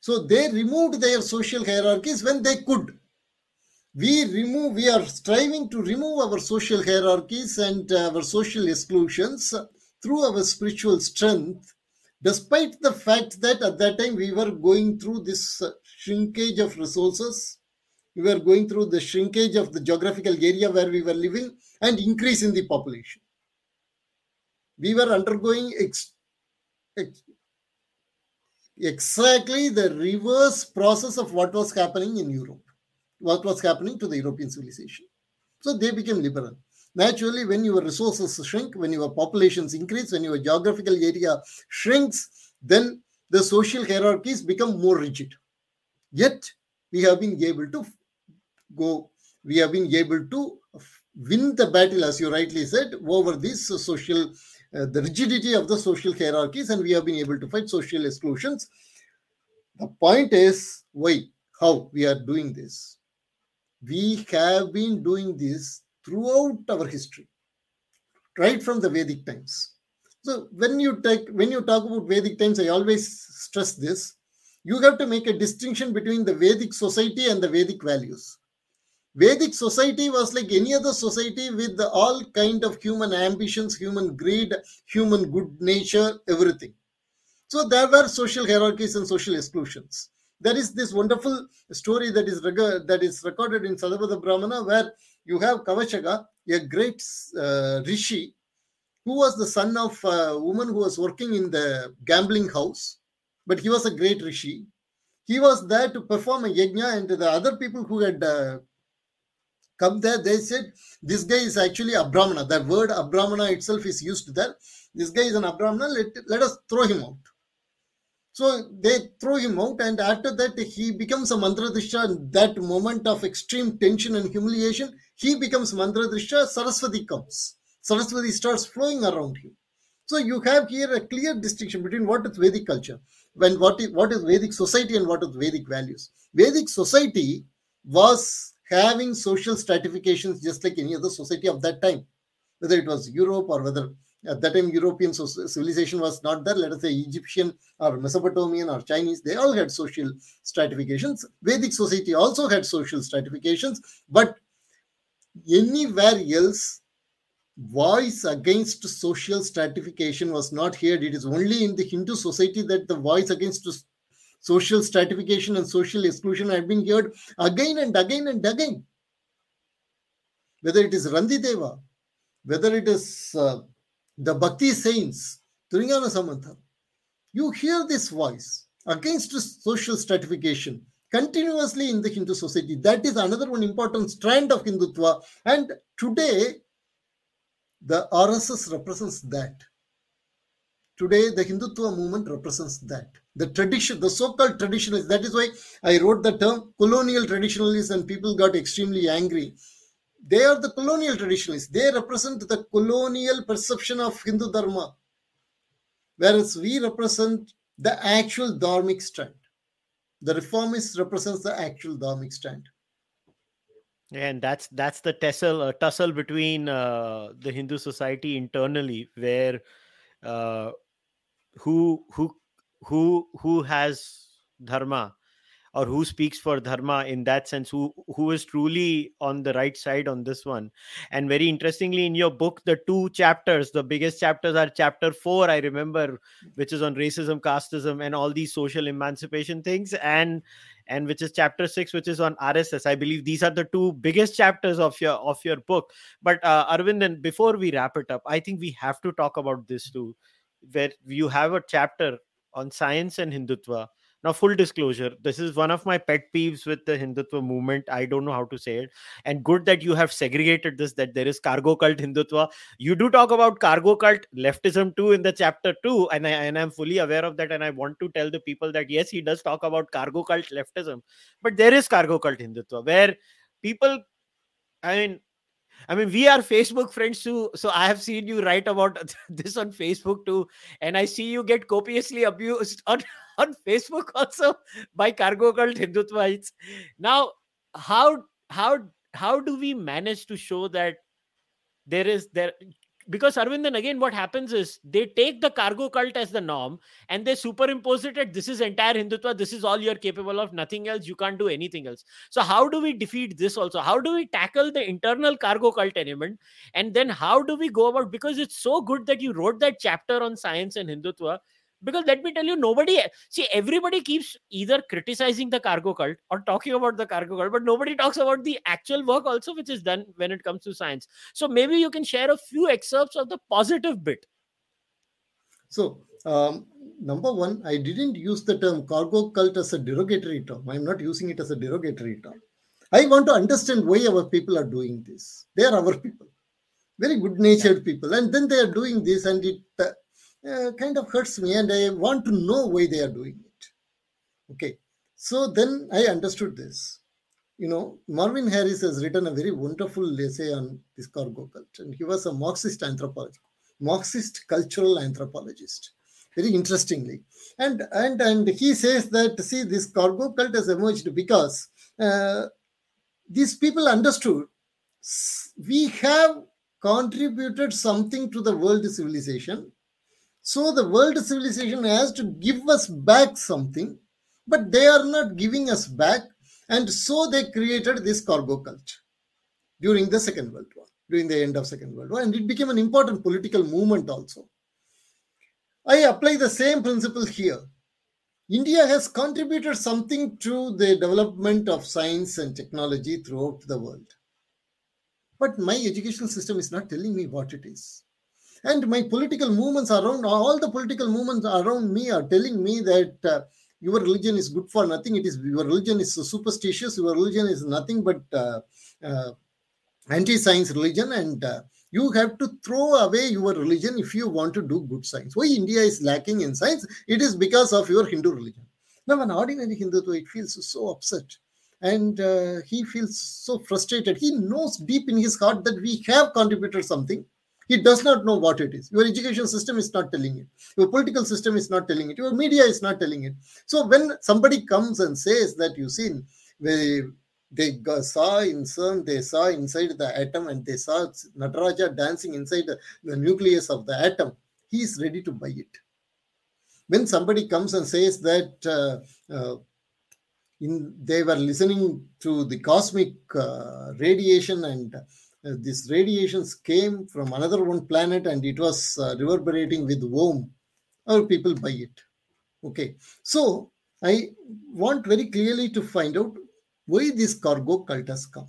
So they removed their social hierarchies when they could. We are striving to remove our social hierarchies and our social exclusions through our spiritual strength, despite the fact that at that time we were going through this shrinkage of resources, we were going through the shrinkage of the geographical area where we were living, and increase in the population. We were undergoing exactly the reverse process of what was happening in Europe, what was happening to the European civilization. So they became liberal. Naturally, when your resources shrink, when your populations increase, when your geographical area shrinks, then the social hierarchies become more rigid. Yet, we have been able to go, we have been able to win the battle, as you rightly said, over this social the rigidity of the social hierarchies, and we have been able to fight social exclusions. The point is why, how we are doing this. We have been doing this throughout our history, right from the Vedic times. So when you talk about Vedic times, I always stress this. You have to make a distinction between the Vedic society and the Vedic values. Vedic society was like any other society with all kind of human ambitions, human greed, human good nature, everything. So there were social hierarchies and social exclusions. There is this wonderful story that is recorded in Sarvabhaudha Brahmana, where you have Kavachaka, a great rishi, who was the son of a woman who was working in the gambling house, but he was a great rishi. He was there to perform a yajna, and the other people who had come there, they said, this guy is actually a Brahmana. That word Brahmana itself is used there. This guy is an Brahmana. Let us throw him out. So they throw him out, and after that he becomes a Mandradrisha. And that moment of extreme tension and humiliation, he becomes Mandradrisha. Saraswati comes. Saraswati starts flowing around him. So you have here a clear distinction between what is Vedic culture and what is Vedic society and what is Vedic values. Vedic society was having social stratifications just like any other society of that time, whether it was Europe or whether at that time European civilization was not there, let us say Egyptian or Mesopotamian or Chinese, they all had social stratifications. Vedic society also had social stratifications, but anywhere else, voice against social stratification was not heard. It is only in the Hindu society that the voice against social stratification and social exclusion had been heard again and again and again. Whether it is Randideva, whether it is the Bhakti Saints, Tiringana Samantha, you hear this voice against social stratification continuously in the Hindu society. That is another one important strand of Hindutva. And today, the RSS represents that. Today, the Hindutva movement represents that. The tradition, the so-called traditionalists, that is why I wrote the term colonial traditionalists and people got extremely angry. They are the colonial traditionalists. They represent the colonial perception of Hindu Dharma. Whereas we represent the actual dharmic strand. The reformist represents the actual dharmic strand. And that's the tussle between the Hindu society internally, where who has dharma or who speaks for dharma in that sense, who is truly on the right side on this one. And very interestingly, in your book, the two chapters, the biggest chapters are chapter 4, I remember, which is on racism, casteism and all these social emancipation things, and which is chapter 6, which is on RSS. I believe these are the two biggest chapters of your book. But Aravindan, before we wrap it up, I think we have to talk about this too, where you have a chapter on science and Hindutva. Now, full disclosure, this is one of my pet peeves with the Hindutva movement. I don't know how to say it. And good that you have segregated this, that there is cargo cult Hindutva. You do talk about cargo cult leftism too in the chapter 2. And I'm fully aware of that. And I want to tell the people that, yes, he does talk about cargo cult leftism. But there is cargo cult Hindutva where people, I mean, we are Facebook friends too, so I have seen you write about this on Facebook too, and I see you get copiously abused on Facebook also by cargo cult Hindutvites. Now, how do we manage to show that there? Because Aravindan, again, what happens is they take the cargo cult as the norm and they superimpose it at this is entire Hindutva. This is all you're capable of. Nothing else. You can't do anything else. So how do we defeat this also? How do we tackle the internal cargo cult element? And then how do we go about? Because it's so good that you wrote that chapter on science and Hindutva Because let me tell you, everybody keeps either criticizing the cargo cult or talking about the cargo cult, but nobody talks about the actual work also, which is done when it comes to science. So maybe you can share a few excerpts of the positive bit. So, number one, I didn't use the term cargo cult as a derogatory term. I'm not using it as a derogatory term. I want to understand why our people are doing this. They are our people, very good-natured people. And then they are doing this, and it kind of hurts me, and I want to know why they are doing it. Okay, so then I understood this. You know, Marvin Harris has written a very wonderful essay on this cargo cult, and he was a Marxist anthropologist, Marxist cultural anthropologist, very interestingly. And he says that, see, this cargo cult has emerged because these people understood we have contributed something to the world civilization. So the world civilization has to give us back something, but they are not giving us back. And so they created this cargo cult during the Second World War, during the end of Second World War. And it became an important political movement also. I apply the same principle here. India has contributed something to the development of science and technology throughout the world. But my educational system is not telling me what it is. And my political movements around, all the political movements around me are telling me that your religion is good for nothing. It is, your religion is so superstitious. Your religion is nothing but anti-science religion. And you have to throw away your religion if you want to do good science. Why India is lacking in science? It is because of your Hindu religion. Now, an ordinary Hindu, it feels so upset. And he feels so frustrated. He knows deep in his heart that we have contributed something. He does not know what it is. Your education system is not telling it. Your political system is not telling it. Your media is not telling it. So when somebody comes and says that, you see, they saw in CERN, they saw inside the atom, and they saw Nataraja dancing inside the nucleus of the atom, he is ready to buy it. When somebody comes and says that they were listening to the cosmic radiation, and these radiations came from another one planet, and it was reverberating with WOM, our people buy it. Okay, so I want very clearly to find out why this cargo cult has come.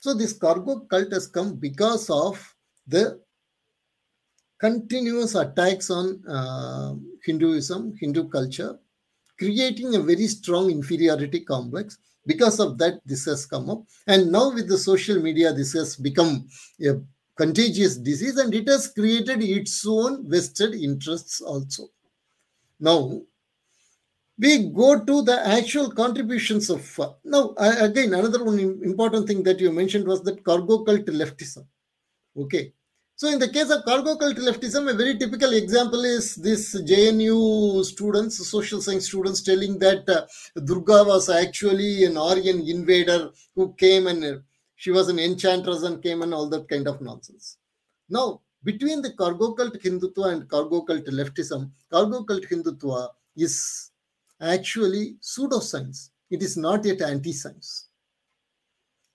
So this cargo cult has come because of the continuous attacks on Hinduism, Hindu culture, creating a very strong inferiority complex. Because of that, this has come up. And now with the social media, this has become a contagious disease, and it has created its own vested interests also. Now, we go to the actual contributions of... Now, again, another one important thing that you mentioned was that cargo cult leftism. Okay. So in the case of cargo cult leftism, a very typical example is this JNU students, social science students, telling that Durga was actually an Aryan invader who came, and she was an enchantress and came, and all that kind of nonsense. Now, between the cargo cult Hindutva and cargo cult leftism, cargo cult Hindutva is actually pseudoscience. It is not yet anti-science.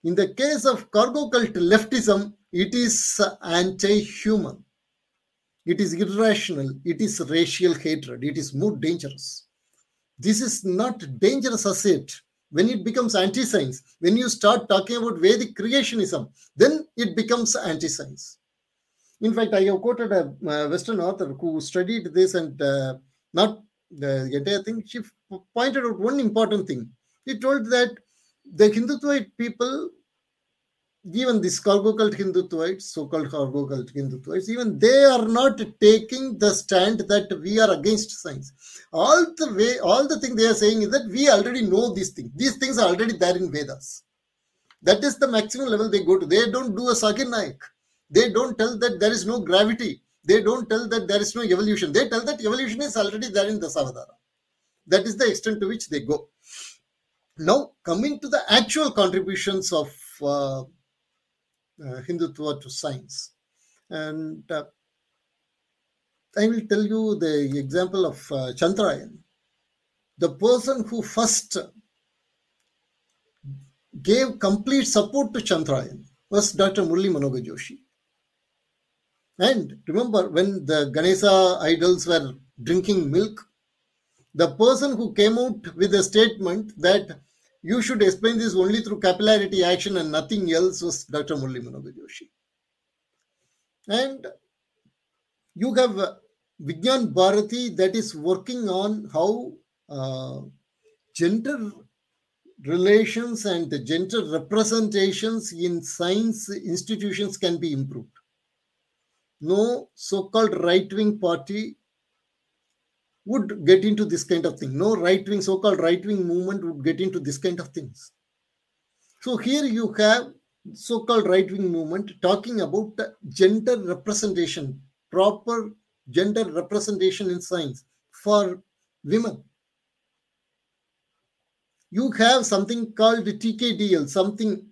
In the case of cargo cult leftism, it is anti-human, it is irrational, it is racial hatred, it is more dangerous. This is not dangerous as it. When it becomes anti-science, when you start talking about Vedic creationism, then it becomes anti-science. In fact, I have quoted a Western author who studied this, and not the entire thing, she pointed out one important thing. She told that the Hindutva people, even these cargo cult Hindutvites, so-called cargo cult Hindutvites, even they are not taking the stand that we are against science. All the thing they are saying is that we already know these things. These things are already there in Vedas. That is the maximum level they go to. They don't do a Zakir Naik. They don't tell that there is no gravity. They don't tell that there is no evolution. They tell that evolution is already there in the Dasavadara. That is the extent to which they go. Now, coming to the actual contributions of Hindutva to science. And I will tell you the example of Chandrayaan. The person who first gave complete support to Chandrayaan was Dr. Murali Manohar Joshi. And remember, when the Ganesha idols were drinking milk, the person who came out with a statement that you should explain this only through capillarity action and nothing else was Dr. Murali Manohar Joshi. And you have Vigyan Bharati that is working on how gender relations and the gender representations in science institutions can be improved. No so-called right-wing party would get into this kind of thing. No right-wing, so-called right-wing movement would get into this kind of things. So here you have so-called right-wing movement talking about gender representation, proper gender representation in science for women. You have something called the TKDL, something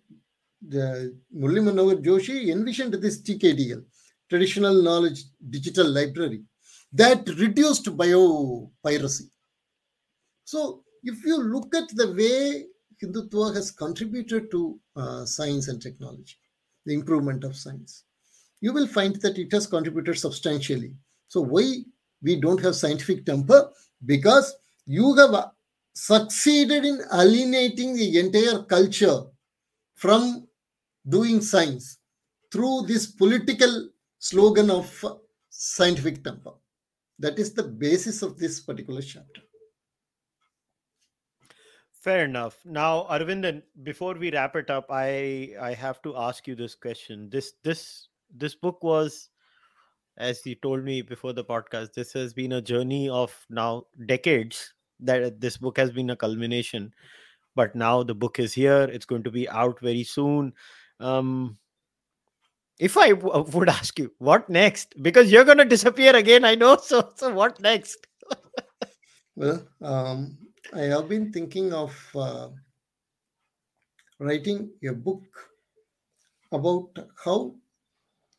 Murali Manohar Joshi envisioned this TKDL, Traditional Knowledge Digital Library, that reduced biopiracy. So if you look at the way Hindutva has contributed to science and technology, the improvement of science, you will find that it has contributed substantially. So why we don't have scientific temper? Because you have succeeded in alienating the entire culture from doing science through this political slogan of scientific temper. That is the basis of this particular chapter. Fair enough. Now, Aravindan, before we wrap it up, I have to ask you this question. This book was, as you told me before the podcast, this has been a journey of now decades. That this book has been a culmination, but now the book is here. It's going to be out very soon. If I would ask you, what next? Because you're going to disappear again, I know. So what next? Well, I have been thinking of writing a book about how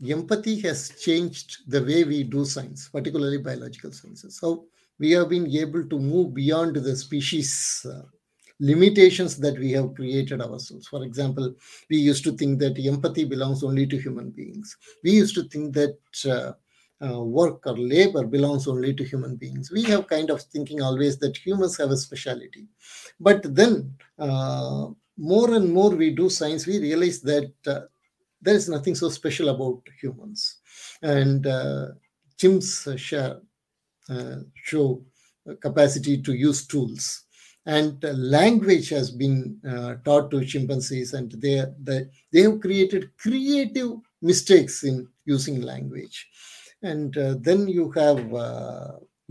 empathy has changed the way we do science, particularly biological sciences. How we have been able to move beyond the species limitations that we have created ourselves. For example, we used to think that empathy belongs only to human beings. We used to think that work or labor belongs only to human beings. We have kind of thinking always that humans have a speciality. But then more and more we do science, we realize that there is nothing so special about humans. And chimps show capacity to use tools. And language has been taught to chimpanzees, and they have created creative mistakes in using language. And then you have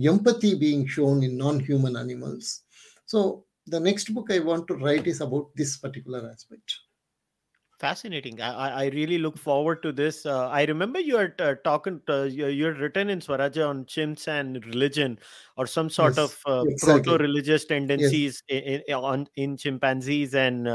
empathy being shown in non-human animals. So the next book I want to write is about this particular aspect. Fascinating. I really look forward to this. I remember you had you had written in Swaraja on chimps and religion, or some sort of exactly. Proto-religious tendencies in chimpanzees, and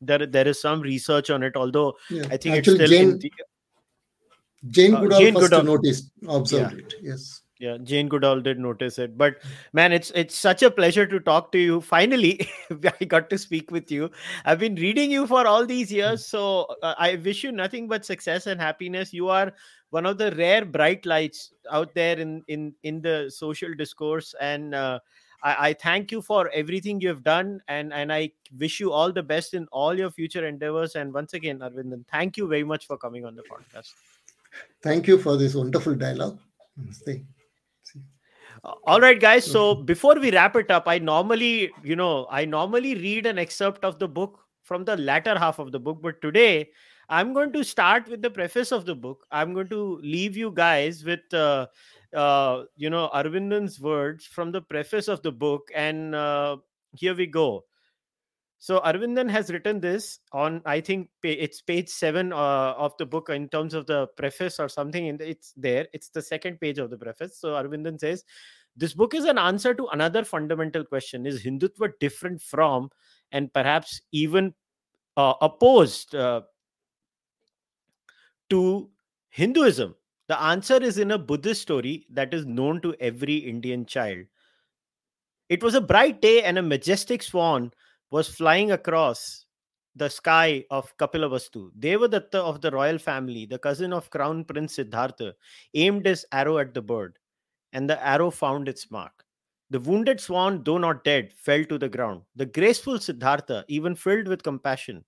there is some research on it. Although I think actually it's still Jane Goodall observed it. Yes. Yeah, Jane Goodall did notice it. But man, it's such a pleasure to talk to you. Finally, I got to speak with you. I've been reading you for all these years. So I wish you nothing but success and happiness. You are one of the rare bright lights out there in the social discourse. And I thank you for everything you have done. And I wish you all the best in all your future endeavors. And once again, Aravindan, thank you very much for coming on the podcast. Thank you for this wonderful dialogue. Namaste. All right, guys. So before we wrap it up, I normally read an excerpt of the book from the latter half of the book. But today, I'm going to start with the preface of the book. I'm going to leave you guys with, Aravindan's words from the preface of the book. And here we go. So Aravindan has written this on, I think it's page 7 of the book in terms of the preface or something. It's there. It's the second page of the preface. So Aravindan says, this book is an answer to another fundamental question. Is Hindutva different from and perhaps even opposed to Hinduism? The answer is in a Buddhist story that is known to every Indian child. It was a bright day and a majestic swan was flying across the sky of Kapilavastu. Devadatta of the royal family, the cousin of Crown Prince Siddhartha, aimed his arrow at the bird, and the arrow found its mark. The wounded swan, though not dead, fell to the ground. The graceful Siddhartha, even filled with compassion,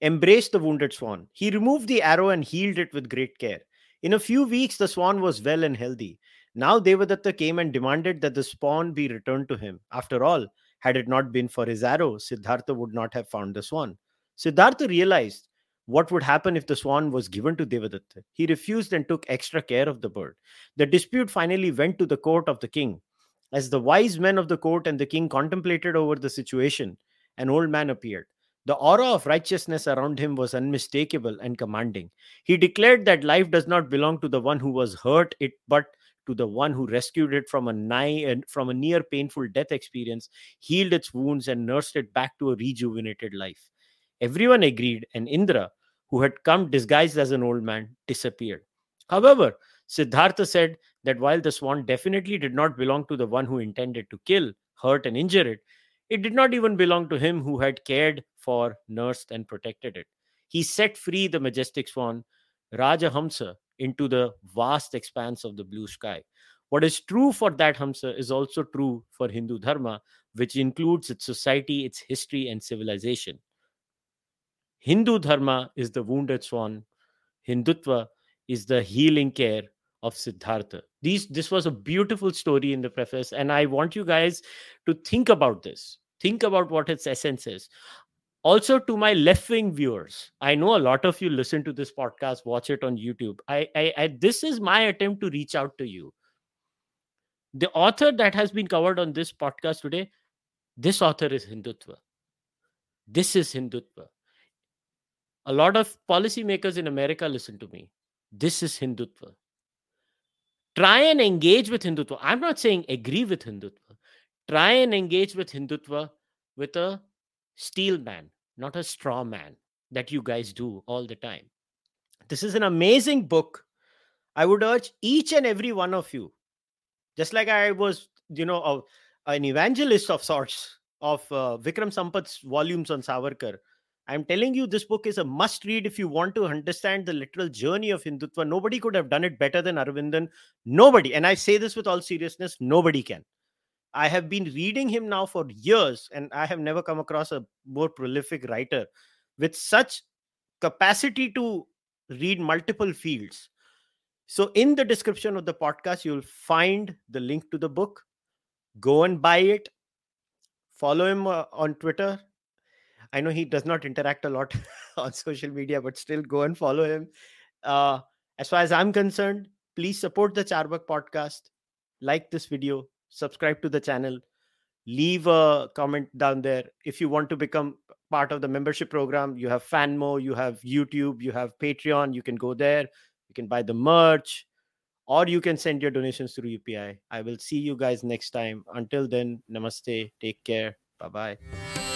embraced the wounded swan. He removed the arrow and healed it with great care. In a few weeks, the swan was well and healthy. Now Devadatta came and demanded that the swan be returned to him. After all, had it not been for his arrow, Siddhartha would not have found the swan. Siddhartha realized what would happen if the swan was given to Devadatta. He refused and took extra care of the bird. The dispute finally went to the court of the king. As the wise men of the court and the king contemplated over the situation, an old man appeared. The aura of righteousness around him was unmistakable and commanding. He declared that life does not belong to the one who was hurt, but to the one who rescued it from a near painful death experience, healed its wounds, and nursed it back to a rejuvenated life. Everyone agreed, and Indra, who had come disguised as an old man, disappeared. However, Siddhartha said that while the swan definitely did not belong to the one who intended to kill, hurt, and injure it, it did not even belong to him who had cared for, nursed, and protected it. He set free the majestic swan, Rajahamsa, into the vast expanse of the blue sky. What is true for that Hamsa is also true for Hindu Dharma, which includes its society, its history, and civilization. Hindu Dharma is the wounded swan. Hindutva is the healing care of Siddhartha. This was a beautiful story in the preface, and I want you guys to think about this. Think about what its essence is. Also, to my left-wing viewers, I know a lot of you listen to this podcast, watch it on YouTube. This is my attempt to reach out to you. The author that has been covered on this podcast today, this author is Hindutva. This is Hindutva. A lot of policymakers in America listen to me. This is Hindutva. Try and engage with Hindutva. I'm not saying agree with Hindutva. Try and engage with Hindutva with a steel man, not a straw man that you guys do all the time. This is an amazing book. I would urge each and every one of you, just like I was, an evangelist of sorts of Vikram Sampath's volumes on Savarkar. I'm telling you, this book is a must read if you want to understand the literal journey of Hindutva. Nobody could have done it better than Aravindan. Nobody. And I say this with all seriousness, nobody can. I have been reading him now for years, and I have never come across a more prolific writer with such capacity to read multiple fields. So in the description of the podcast, you'll find the link to the book. Go and buy it. Follow him on Twitter. I know he does not interact a lot on social media, but still go and follow him. As far as I'm concerned, please support the Cārvāka podcast. Like this video. Subscribe to the channel, leave a comment down there. If you want to become part of the membership program, you have Fanmo, you have YouTube, you have Patreon. You can go there. You can buy the merch, or you can send your donations through UPI. I will see you guys next time. Until then, namaste. Take care. Bye-bye.